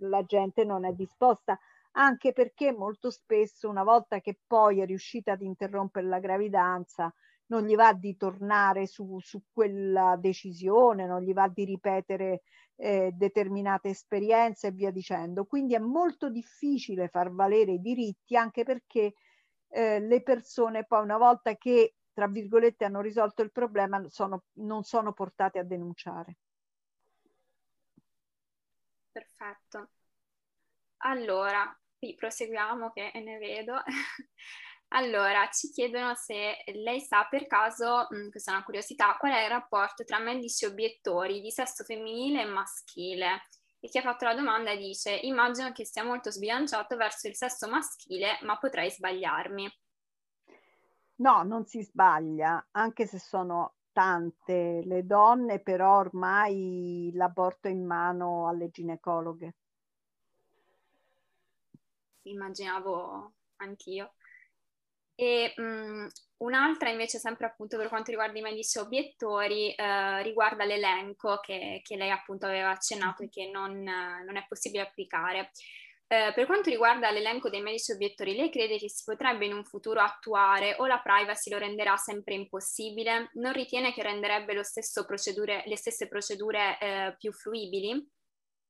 la gente non è disposta, anche perché molto spesso, una volta che poi è riuscita ad interrompere la gravidanza, non gli va di tornare su quella decisione, non gli va di ripetere determinate esperienze e via dicendo. Quindi è molto difficile far valere i diritti, anche perché le persone poi, una volta che, tra virgolette, hanno risolto il problema, non sono portate a denunciare. Perfetto. Allora, qui proseguiamo che ne vedo. Allora, ci chiedono se lei sa per caso, questa è una curiosità, qual è il rapporto tra medici obiettori di sesso femminile e maschile? E chi ha fatto la domanda dice: immagino che sia molto sbilanciato verso il sesso maschile, ma potrei sbagliarmi. No, non si sbaglia, anche se sono tante le donne, però ormai l'aborto è in mano alle ginecologhe. Immaginavo anch'io. E un'altra invece, sempre appunto per quanto riguarda i medici obiettori, riguarda l'elenco che lei appunto aveva accennato e che non è possibile applicare. Per quanto riguarda l'elenco dei medici obiettori, lei crede che si potrebbe in un futuro attuare o la privacy lo renderà sempre impossibile? Non ritiene che renderebbe le stesse procedure più fruibili?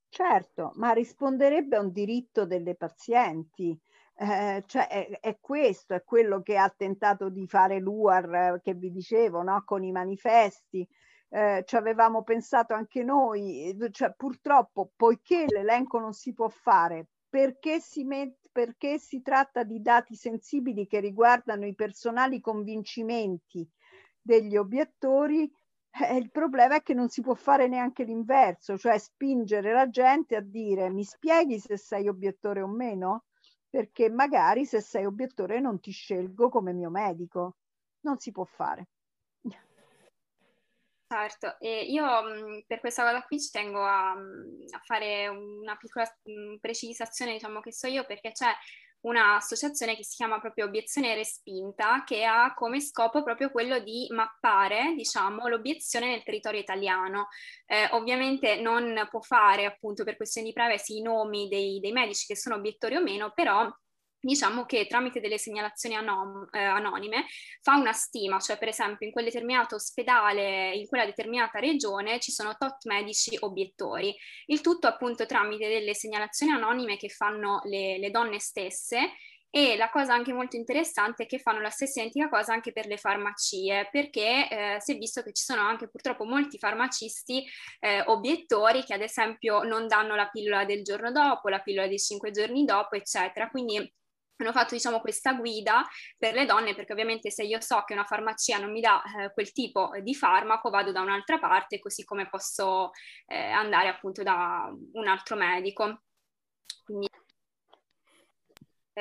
Certo, ma risponderebbe a un diritto delle pazienti. Cioè è questo, è quello che ha tentato di fare l'UAR, che vi dicevo, no? Con i manifesti. Ci avevamo pensato anche noi, cioè, purtroppo, poiché l'elenco non si può fare, perché si tratta di dati sensibili che riguardano i personali convincimenti degli obiettori, il problema è che non si può fare neanche l'inverso, cioè spingere la gente a dire mi spieghi se sei obiettore o meno, perché magari se sei obiettore non ti scelgo come mio medico. Non si può fare. Certo, e io per questa cosa qui ci tengo a fare una piccola precisazione, diciamo che so io, perché c'è un'associazione che si chiama proprio Obiezione Respinta, che ha come scopo proprio quello di mappare, diciamo, l'obiezione nel territorio italiano. Ovviamente non può fare, appunto, per questioni di privacy, i nomi dei medici che sono obiettori o meno, però diciamo che tramite delle segnalazioni anonime fa una stima, cioè per esempio in quel determinato ospedale, in quella determinata regione ci sono tot medici obiettori, il tutto appunto tramite delle segnalazioni anonime che fanno le donne stesse. E la cosa anche molto interessante è che fanno la stessa identica cosa anche per le farmacie, perché si è visto che ci sono anche purtroppo molti farmacisti obiettori che ad esempio non danno la pillola del giorno dopo, la pillola dei 5 giorni dopo, eccetera. Quindi hanno fatto, diciamo, questa guida per le donne, perché ovviamente se io so che una farmacia non mi dà quel tipo di farmaco, vado da un'altra parte, così come posso andare appunto da un altro medico. Quindi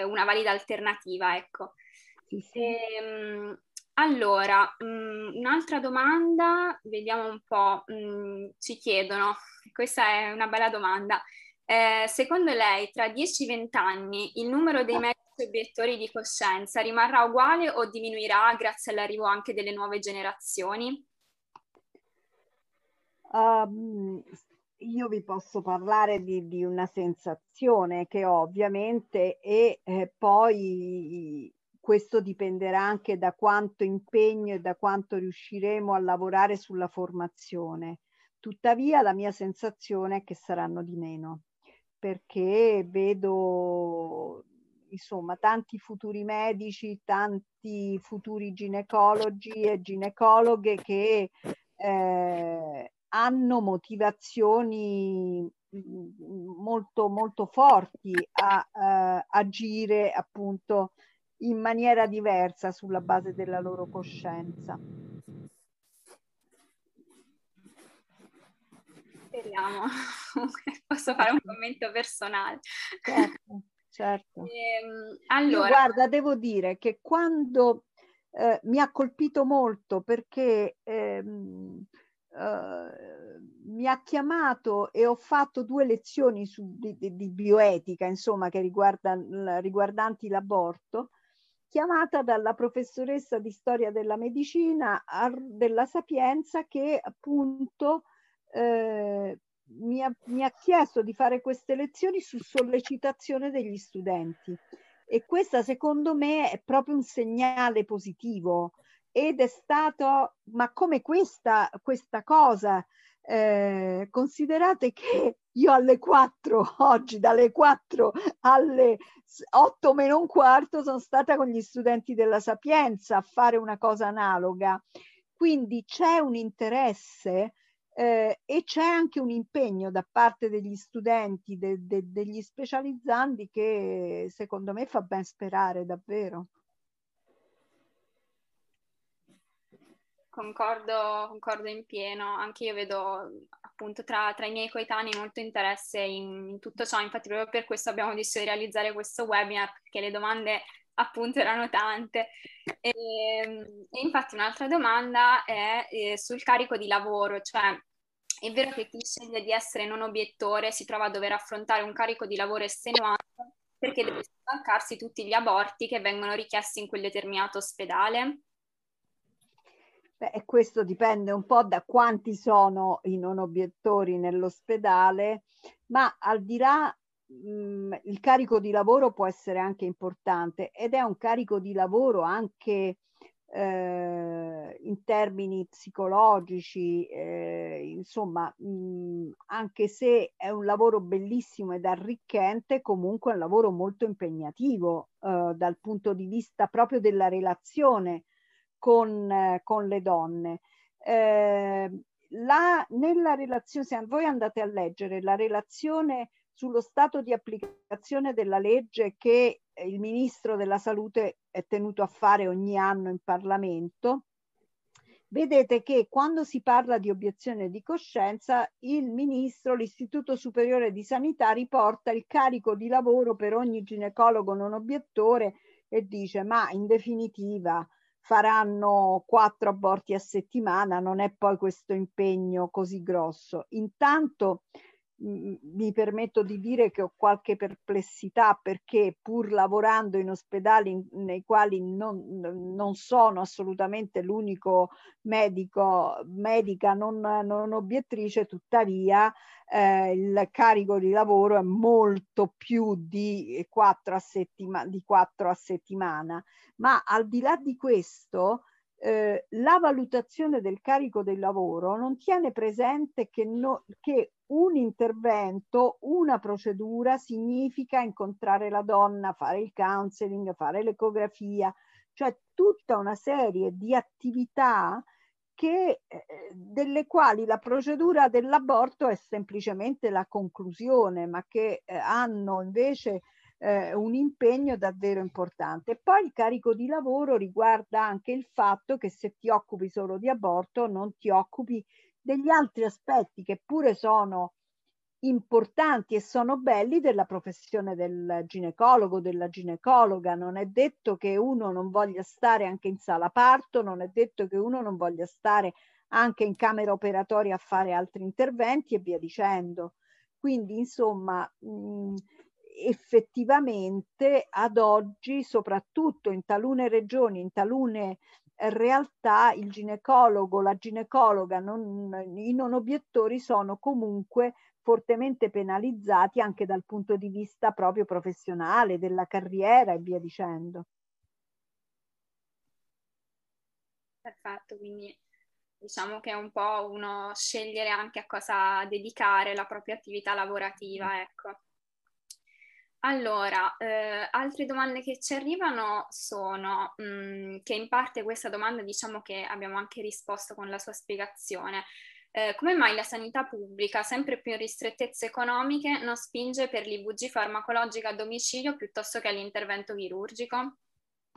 una valida alternativa, ecco. E, allora, un'altra domanda, vediamo un po', ci chiedono, questa è una bella domanda. Secondo lei tra 10-20 anni il numero dei medici obiettori di coscienza rimarrà uguale o diminuirà grazie all'arrivo anche delle nuove generazioni? Io vi posso parlare di una sensazione che ho, ovviamente, e poi questo dipenderà anche da quanto impegno e da quanto riusciremo a lavorare sulla formazione. Tuttavia la mia sensazione è che saranno di meno, perché vedo, insomma, tanti futuri medici, tanti futuri ginecologi e ginecologhe che hanno motivazioni molto, molto forti a agire appunto in maniera diversa sulla base della loro coscienza. Speriamo. Posso fare un commento personale? Certo, certo. Allora, io, guarda, devo dire che quando mi ha colpito molto, perché mi ha chiamato e ho fatto 2 lezioni di bioetica, insomma, che riguardanti l'aborto, chiamata dalla professoressa di storia della medicina della Sapienza, che appunto mi ha chiesto di fare queste lezioni su sollecitazione degli studenti, e questa secondo me è proprio un segnale positivo. Ed è stato, ma come questa cosa, considerate che io alle 4, oggi dalle 4 alle 8 meno un quarto, sono stata con gli studenti della Sapienza a fare una cosa analoga. Quindi c'è un interesse e c'è anche un impegno da parte degli studenti, degli specializzandi, che secondo me fa ben sperare davvero. Concordo in pieno, anche io vedo appunto tra i miei coetanei molto interesse in tutto ciò, infatti proprio per questo abbiamo deciso di realizzare questo webinar, perché le domande appunto erano tante. E infatti un'altra domanda è sul carico di lavoro, cioè è vero che chi sceglie di essere non obiettore si trova a dover affrontare un carico di lavoro estenuante perché deve sbancarsi tutti gli aborti che vengono richiesti in quel determinato ospedale? Beh, questo dipende un po' da quanti sono i non obiettori nell'ospedale, ma al di là il carico di lavoro può essere anche importante, ed è un carico di lavoro anche in termini psicologici, insomma, anche se è un lavoro bellissimo ed arricchente, comunque è un lavoro molto impegnativo dal punto di vista proprio della relazione con le donne. Nella relazione, se voi andate a leggere la relazione sullo stato di applicazione della legge che il Ministro della Salute è tenuto a fare ogni anno in Parlamento, vedete che quando si parla di obiezione di coscienza, il Ministro, l'Istituto Superiore di Sanità, riporta il carico di lavoro per ogni ginecologo non obiettore e dice: ma in definitiva faranno 4 aborti a settimana, non è poi questo impegno così grosso. Intanto mi permetto di dire che ho qualche perplessità, perché pur lavorando in ospedali nei quali non sono assolutamente l'unico medica non obiettrice, tuttavia il carico di lavoro è molto più di 4 a settimana. Ma al di là di questo, la valutazione del carico del lavoro non tiene presente che un intervento, una procedura significa incontrare la donna, fare il counseling, fare l'ecografia, cioè tutta una serie di attività delle quali la procedura dell'aborto è semplicemente la conclusione, ma che hanno invece un impegno davvero importante. Poi il carico di lavoro riguarda anche il fatto che se ti occupi solo di aborto non ti occupi degli altri aspetti che pure sono importanti e sono belli della professione del ginecologo, della ginecologa. Non è detto che uno non voglia stare anche in sala parto, non è detto che uno non voglia stare anche in camera operatoria a fare altri interventi e via dicendo. Quindi insomma, effettivamente ad oggi, soprattutto in talune regioni, in talune realtà, il ginecologo, la ginecologa, i non obiettori sono comunque fortemente penalizzati anche dal punto di vista proprio professionale, della carriera e via dicendo. Perfetto, quindi diciamo che è un po' uno scegliere anche a cosa dedicare la propria attività lavorativa, ecco. Allora, altre domande che ci arrivano sono che in parte questa domanda diciamo che abbiamo anche risposto con la sua spiegazione. Come mai la sanità pubblica, sempre più in ristrettezze economiche, non spinge per l'IVG farmacologica a domicilio piuttosto che all'intervento chirurgico?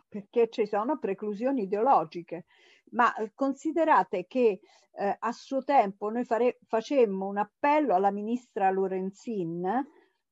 Perché ci sono preclusioni ideologiche, ma considerate che a suo tempo noi facemmo un appello alla ministra Lorenzin,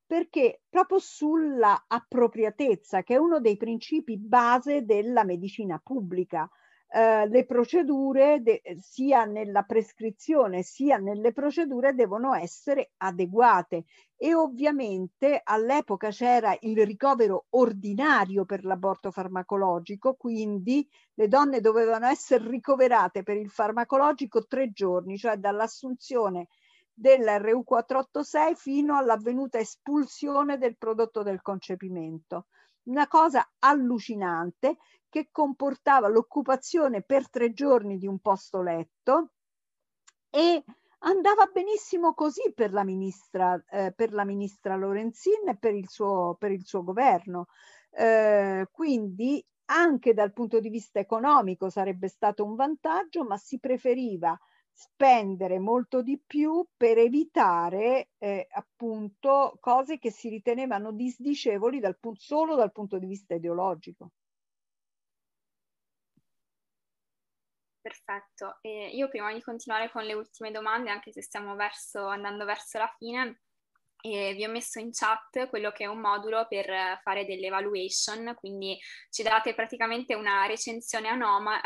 perché proprio sulla appropriatezza, che è uno dei principi base della medicina pubblica, le procedure sia nella prescrizione sia nelle procedure devono essere adeguate, e ovviamente all'epoca c'era il ricovero ordinario per l'aborto farmacologico, quindi le donne dovevano essere ricoverate per il farmacologico 3 giorni, cioè dall'assunzione dell'RU486 fino all'avvenuta espulsione del prodotto del concepimento. Una cosa allucinante che comportava l'occupazione per 3 giorni di un posto letto, e andava benissimo così per la ministra Lorenzin e per il suo governo. Quindi anche dal punto di vista economico sarebbe stato un vantaggio, ma si preferiva spendere molto di più per evitare appunto cose che si ritenevano disdicevoli solo dal punto di vista ideologico. Perfetto, io prima di continuare con le ultime domande, anche se stiamo andando verso la fine, vi ho messo in chat quello che è un modulo per fare delle evaluation, quindi ci date praticamente una recensione anonima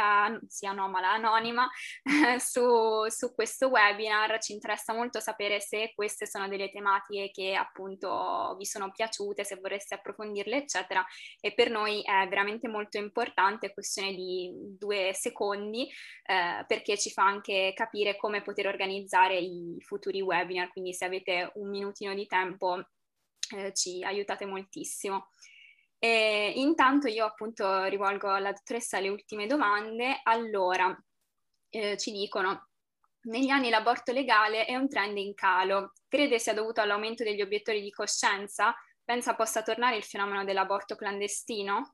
su questo webinar. Ci interessa molto sapere se queste sono delle tematiche che appunto vi sono piaciute, se vorreste approfondirle eccetera, e per noi è veramente molto importante, è questione di 2 secondi, perché ci fa anche capire come poter organizzare i futuri webinar, quindi se avete un minutino di tempo ci aiutate moltissimo. E intanto io appunto rivolgo alla dottoressa le ultime domande. Allora, ci dicono: negli anni l'aborto legale è un trend in calo. Crede sia dovuto all'aumento degli obiettori di coscienza? Pensa possa tornare il fenomeno dell'aborto clandestino?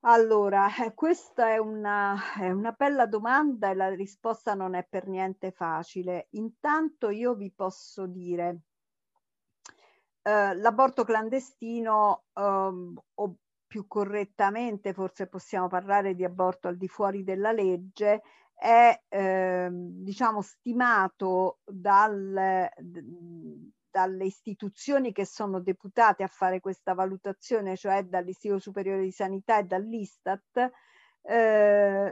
Allora, questa è una bella domanda e la risposta non è per niente facile. Intanto io vi posso dire, l'aborto clandestino, o più correttamente forse possiamo parlare di aborto al di fuori della legge, è diciamo stimato dalle istituzioni che sono deputate a fare questa valutazione, cioè dall'Istituto Superiore di Sanità e dall'Istat, in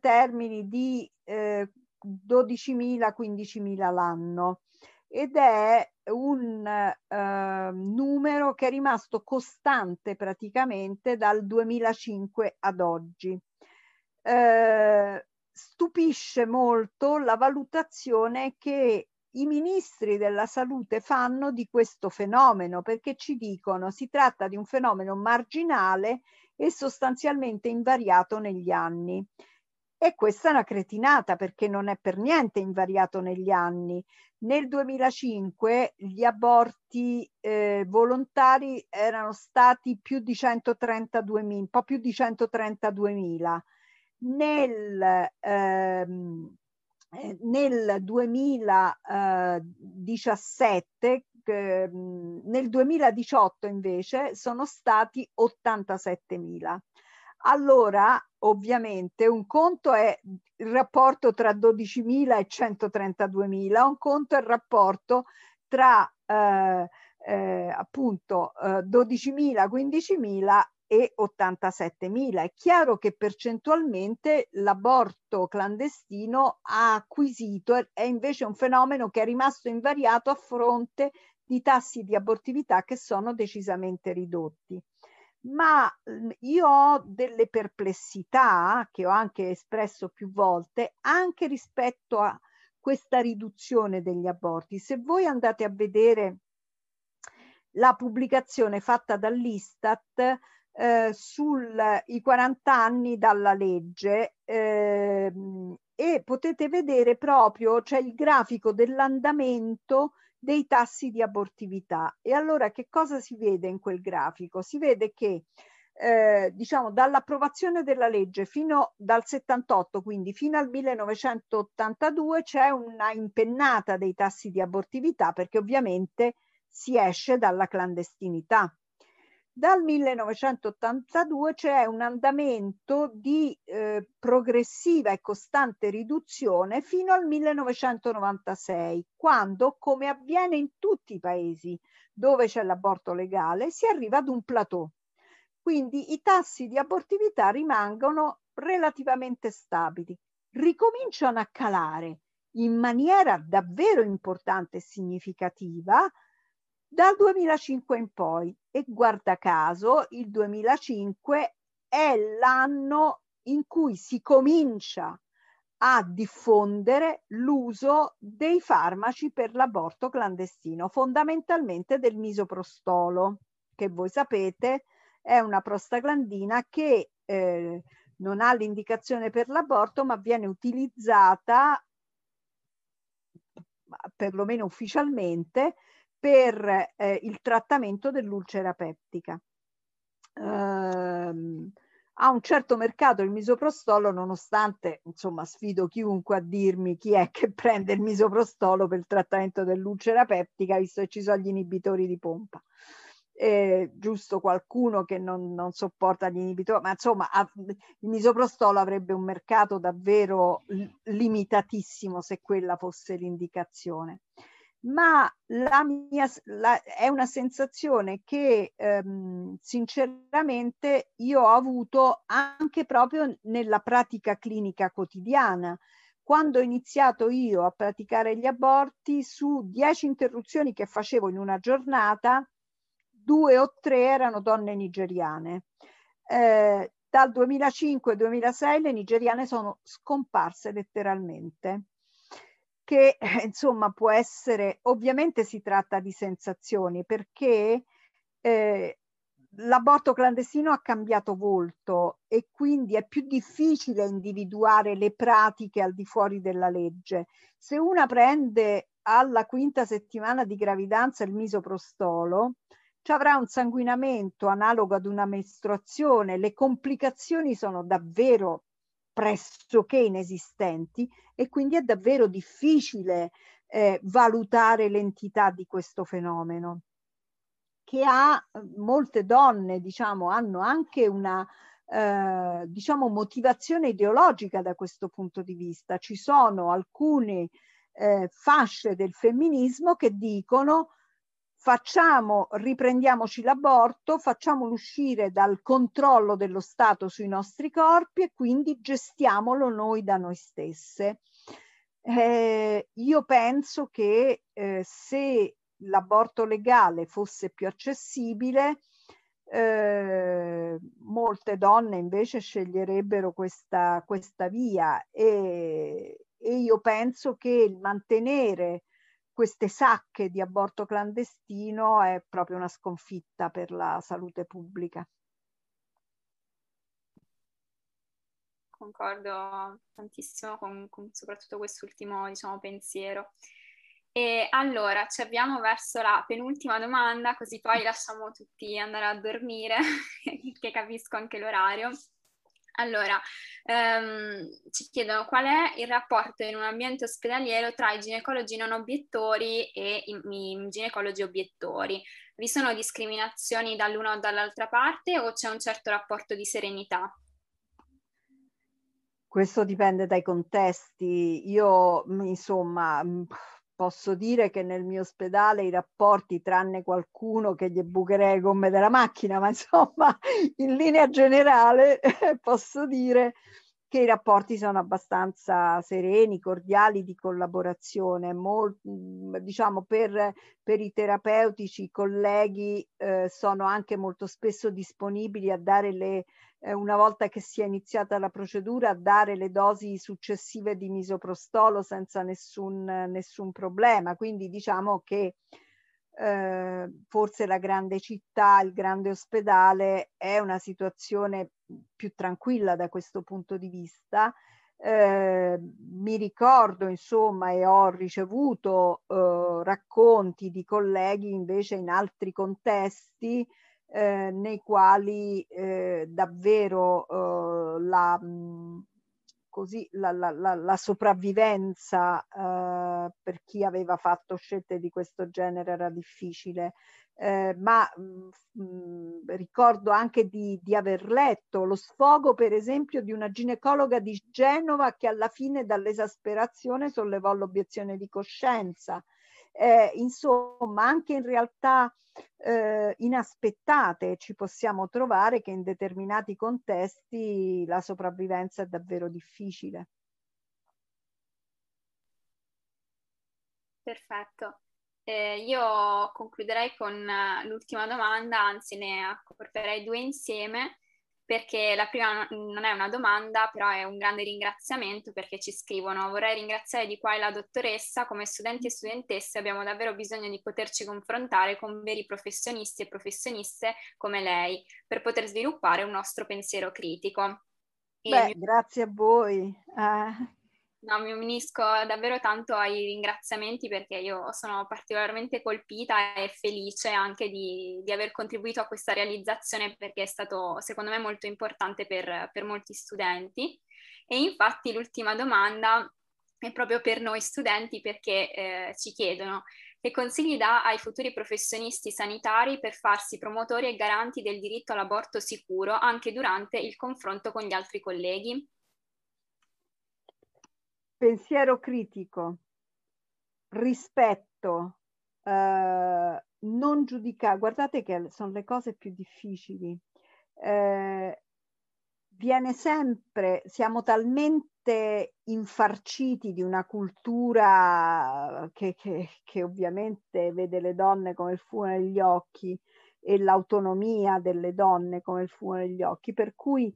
termini di 12.000-15.000 l'anno, ed è un numero che è rimasto costante praticamente dal 2005 ad oggi. Stupisce molto la valutazione che i ministri della salute fanno di questo fenomeno, perché ci dicono si tratta di un fenomeno marginale e sostanzialmente invariato negli anni. E questa è una cretinata, perché non è per niente invariato negli anni. Nel 2005 gli aborti volontari erano stati più di 132.000, un po' più di 132.000. Nel 2018 invece sono stati 87.000. Allora, ovviamente, un conto è il rapporto tra 12.000 e 132.000, un conto è il rapporto tra appunto 12.000, 15.000 e 87.000. È chiaro che percentualmente l'aborto clandestino ha acquisito, è invece un fenomeno che è rimasto invariato a fronte di tassi di abortività che sono decisamente ridotti. Ma io ho delle perplessità, che ho anche espresso più volte, anche rispetto a questa riduzione degli aborti. Se voi andate a vedere la pubblicazione fatta dall'Istat sui 40 anni dalla legge, e potete vedere proprio, cioè, il grafico dell'andamento dei tassi di abortività. E allora che cosa si vede in quel grafico? Si vede che diciamo dall'approvazione della legge fino dal 78, quindi fino al 1982, c'è una impennata dei tassi di abortività, perché ovviamente si esce dalla clandestinità. Dal 1982 c'è un andamento di progressiva e costante riduzione fino al 1996, quando, come avviene in tutti i paesi dove c'è l'aborto legale, si arriva ad un plateau. Quindi i tassi di abortività rimangono relativamente stabili, ricominciano a calare in maniera davvero importante e significativa dal 2005 in poi, e guarda caso il 2005 è l'anno in cui si comincia a diffondere l'uso dei farmaci per l'aborto clandestino, fondamentalmente del misoprostolo, che voi sapete è una prostaglandina che non ha l'indicazione per l'aborto, ma viene utilizzata perlomeno ufficialmente per il trattamento dell'ulcera peptica. Ha un certo mercato il misoprostolo, nonostante, insomma, sfido chiunque a dirmi chi è che prende il misoprostolo per il trattamento dell'ulcera peptica, visto che ci sono gli inibitori di pompa. Giusto qualcuno che non sopporta gli inibitori, ma insomma il misoprostolo avrebbe un mercato davvero limitatissimo se quella fosse l'indicazione. Ma è una sensazione che sinceramente io ho avuto anche proprio nella pratica clinica quotidiana. Quando ho iniziato io a praticare gli aborti, su 10 interruzioni che facevo in una giornata, 2 o 3 erano donne nigeriane. Dal 2005-2006 le nigeriane sono scomparse letteralmente. Che insomma può essere, ovviamente si tratta di sensazioni, perché L'aborto clandestino ha cambiato volto e quindi è più difficile individuare le pratiche al di fuori della legge. Se una prende alla quinta settimana di gravidanza il misoprostolo, ci avrà un sanguinamento analogo ad una mestruazione, le complicazioni sono davvero pressoché inesistenti e quindi è davvero difficile valutare l'entità di questo fenomeno, che ha molte donne, diciamo, hanno anche una diciamo motivazione ideologica da questo punto di vista. Ci sono alcune fasce del femminismo che dicono: riprendiamoci l'aborto, facciamolo uscire dal controllo dello Stato sui nostri corpi e quindi gestiamolo noi da noi stesse. Io penso che se l'aborto legale fosse più accessibile, molte donne invece sceglierebbero questa via, e io penso che il mantenere queste sacche di aborto clandestino è proprio una sconfitta per la salute pubblica. Concordo tantissimo con soprattutto quest'ultimo, diciamo, pensiero. E allora ci avviamo verso la penultima domanda, così poi lasciamo tutti andare a dormire, che capisco anche l'orario. Allora, ci chiedono qual è il rapporto in un ambiente ospedaliero tra i ginecologi non obiettori e i ginecologi obiettori. Vi sono discriminazioni dall'una o dall'altra parte o c'è un certo rapporto di serenità? Questo dipende dai contesti. Io, insomma, posso dire che nel mio ospedale i rapporti, tranne qualcuno che gli bucherei le gomme della macchina, ma insomma in linea generale posso dire che i rapporti sono abbastanza sereni, cordiali, di collaborazione. Diciamo per i terapeutici, i colleghi sono anche molto spesso disponibili a dare le, una volta che si è iniziata la procedura, a dare le dosi successive di misoprostolo senza nessun problema. Quindi diciamo che forse la grande città, il grande ospedale è una situazione più tranquilla da questo punto di vista. Mi ricordo, insomma, e ho ricevuto racconti di colleghi invece in altri contesti nei quali davvero la sopravvivenza per chi aveva fatto scelte di questo genere era difficile. Ma ricordo anche di aver letto lo sfogo, per esempio, di una ginecologa di Genova che alla fine dall'esasperazione sollevò l'obiezione di coscienza. Insomma, anche in realtà inaspettate ci possiamo trovare che in determinati contesti la sopravvivenza è davvero difficile. Perfetto. Io concluderei con l'ultima domanda, anzi ne accorperei due insieme, perché la prima non è una domanda, però è un grande ringraziamento, perché ci scrivono: vorrei ringraziare di qua e la dottoressa, come studenti e studentesse abbiamo davvero bisogno di poterci confrontare con veri professionisti e professioniste come lei, per poter sviluppare un nostro pensiero critico. Beh, grazie a voi. No, mi unisco davvero tanto ai ringraziamenti, perché io sono particolarmente colpita e felice anche di aver contribuito a questa realizzazione, perché è stato secondo me molto importante per molti studenti. E infatti l'ultima domanda è proprio per noi studenti, perché ci chiedono che consigli dà ai futuri professionisti sanitari per farsi promotori e garanti del diritto all'aborto sicuro anche durante il confronto con gli altri colleghi. Pensiero critico, rispetto, non giudicare. Guardate che sono le cose più difficili. Viene sempre, siamo talmente infarciti di una cultura che ovviamente vede le donne come il fumo negli occhi e l'autonomia delle donne come il fumo negli occhi, per cui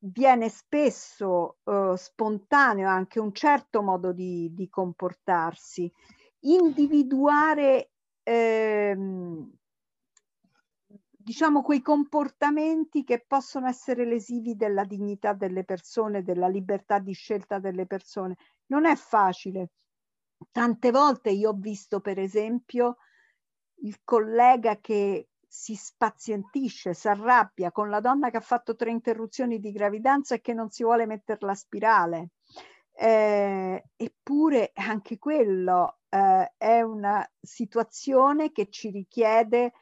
viene spesso spontaneo anche un certo modo di comportarsi. Individuare diciamo, quei comportamenti che possono essere lesivi della dignità delle persone, della libertà di scelta delle persone. Non è facile. Tante volte io ho visto, per esempio, il collega che si spazientisce, si arrabbia con la donna che ha fatto 3 interruzioni di gravidanza e che non si vuole mettere la spirale. Eppure anche quello è una situazione che ci richiede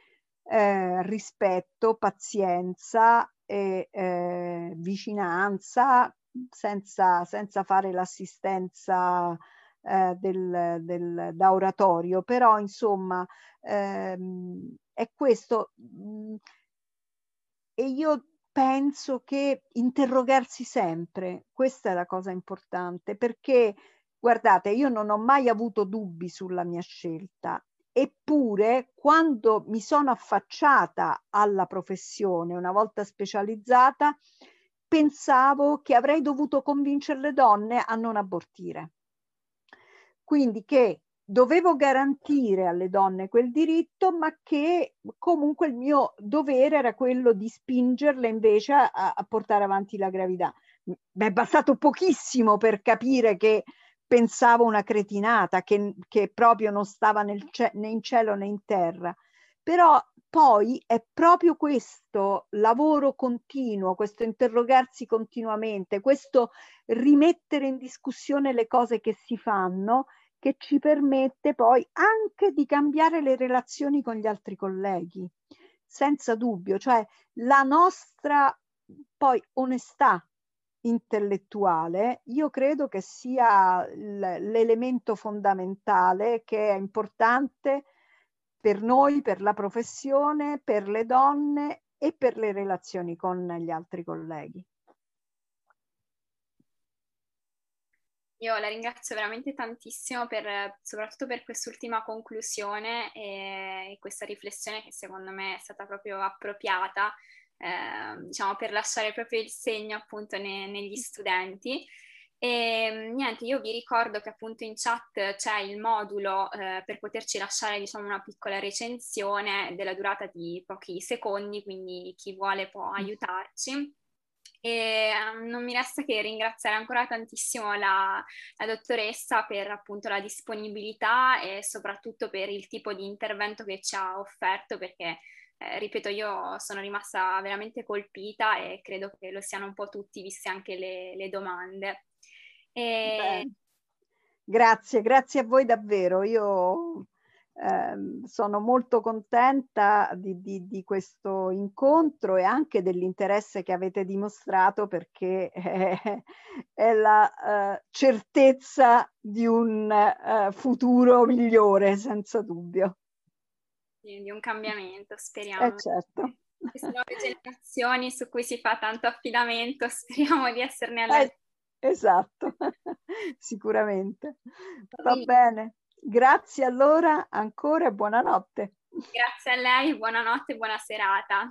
rispetto, pazienza e vicinanza, senza fare l'assistenza da oratorio, però insomma è questo. E io penso che interrogarsi sempre, questa è la cosa importante, perché guardate, io non ho mai avuto dubbi sulla mia scelta, eppure quando mi sono affacciata alla professione una volta specializzata pensavo che avrei dovuto convincere le donne a non abortire, quindi che dovevo garantire alle donne quel diritto, ma che comunque il mio dovere era quello di spingerle invece a portare avanti la gravidanza. Mi è bastato pochissimo per capire che pensavo una cretinata, che proprio non stava né in cielo né in terra. Però poi è proprio questo lavoro continuo, questo interrogarsi continuamente, questo rimettere in discussione le cose che si fanno, che ci permette poi anche di cambiare le relazioni con gli altri colleghi, senza dubbio, cioè la nostra poi onestà intellettuale, io credo che sia l'elemento fondamentale che è importante per noi, per la professione, per le donne e per le relazioni con gli altri colleghi. Io la ringrazio veramente tantissimo, soprattutto per quest'ultima conclusione e questa riflessione che secondo me è stata proprio appropriata, diciamo, per lasciare proprio il segno appunto negli studenti. E niente, io vi ricordo che appunto in chat c'è il modulo per poterci lasciare, diciamo, una piccola recensione della durata di pochi secondi, quindi chi vuole può aiutarci. E non mi resta che ringraziare ancora tantissimo la dottoressa per appunto la disponibilità e soprattutto per il tipo di intervento che ci ha offerto, perché ripeto, io sono rimasta veramente colpita e credo che lo siano un po' tutti, viste anche le domande. Grazie, grazie a voi davvero. Io sono molto contenta di questo incontro e anche dell'interesse che avete dimostrato, perché è la certezza di un futuro migliore, senza dubbio. Di un cambiamento, speriamo. Certo. Queste nuove generazioni su cui si fa tanto affidamento, speriamo di esserne all'altezza. Esatto, sicuramente. Va bene. Grazie allora ancora e buonanotte. Grazie a lei, buonanotte e buona serata.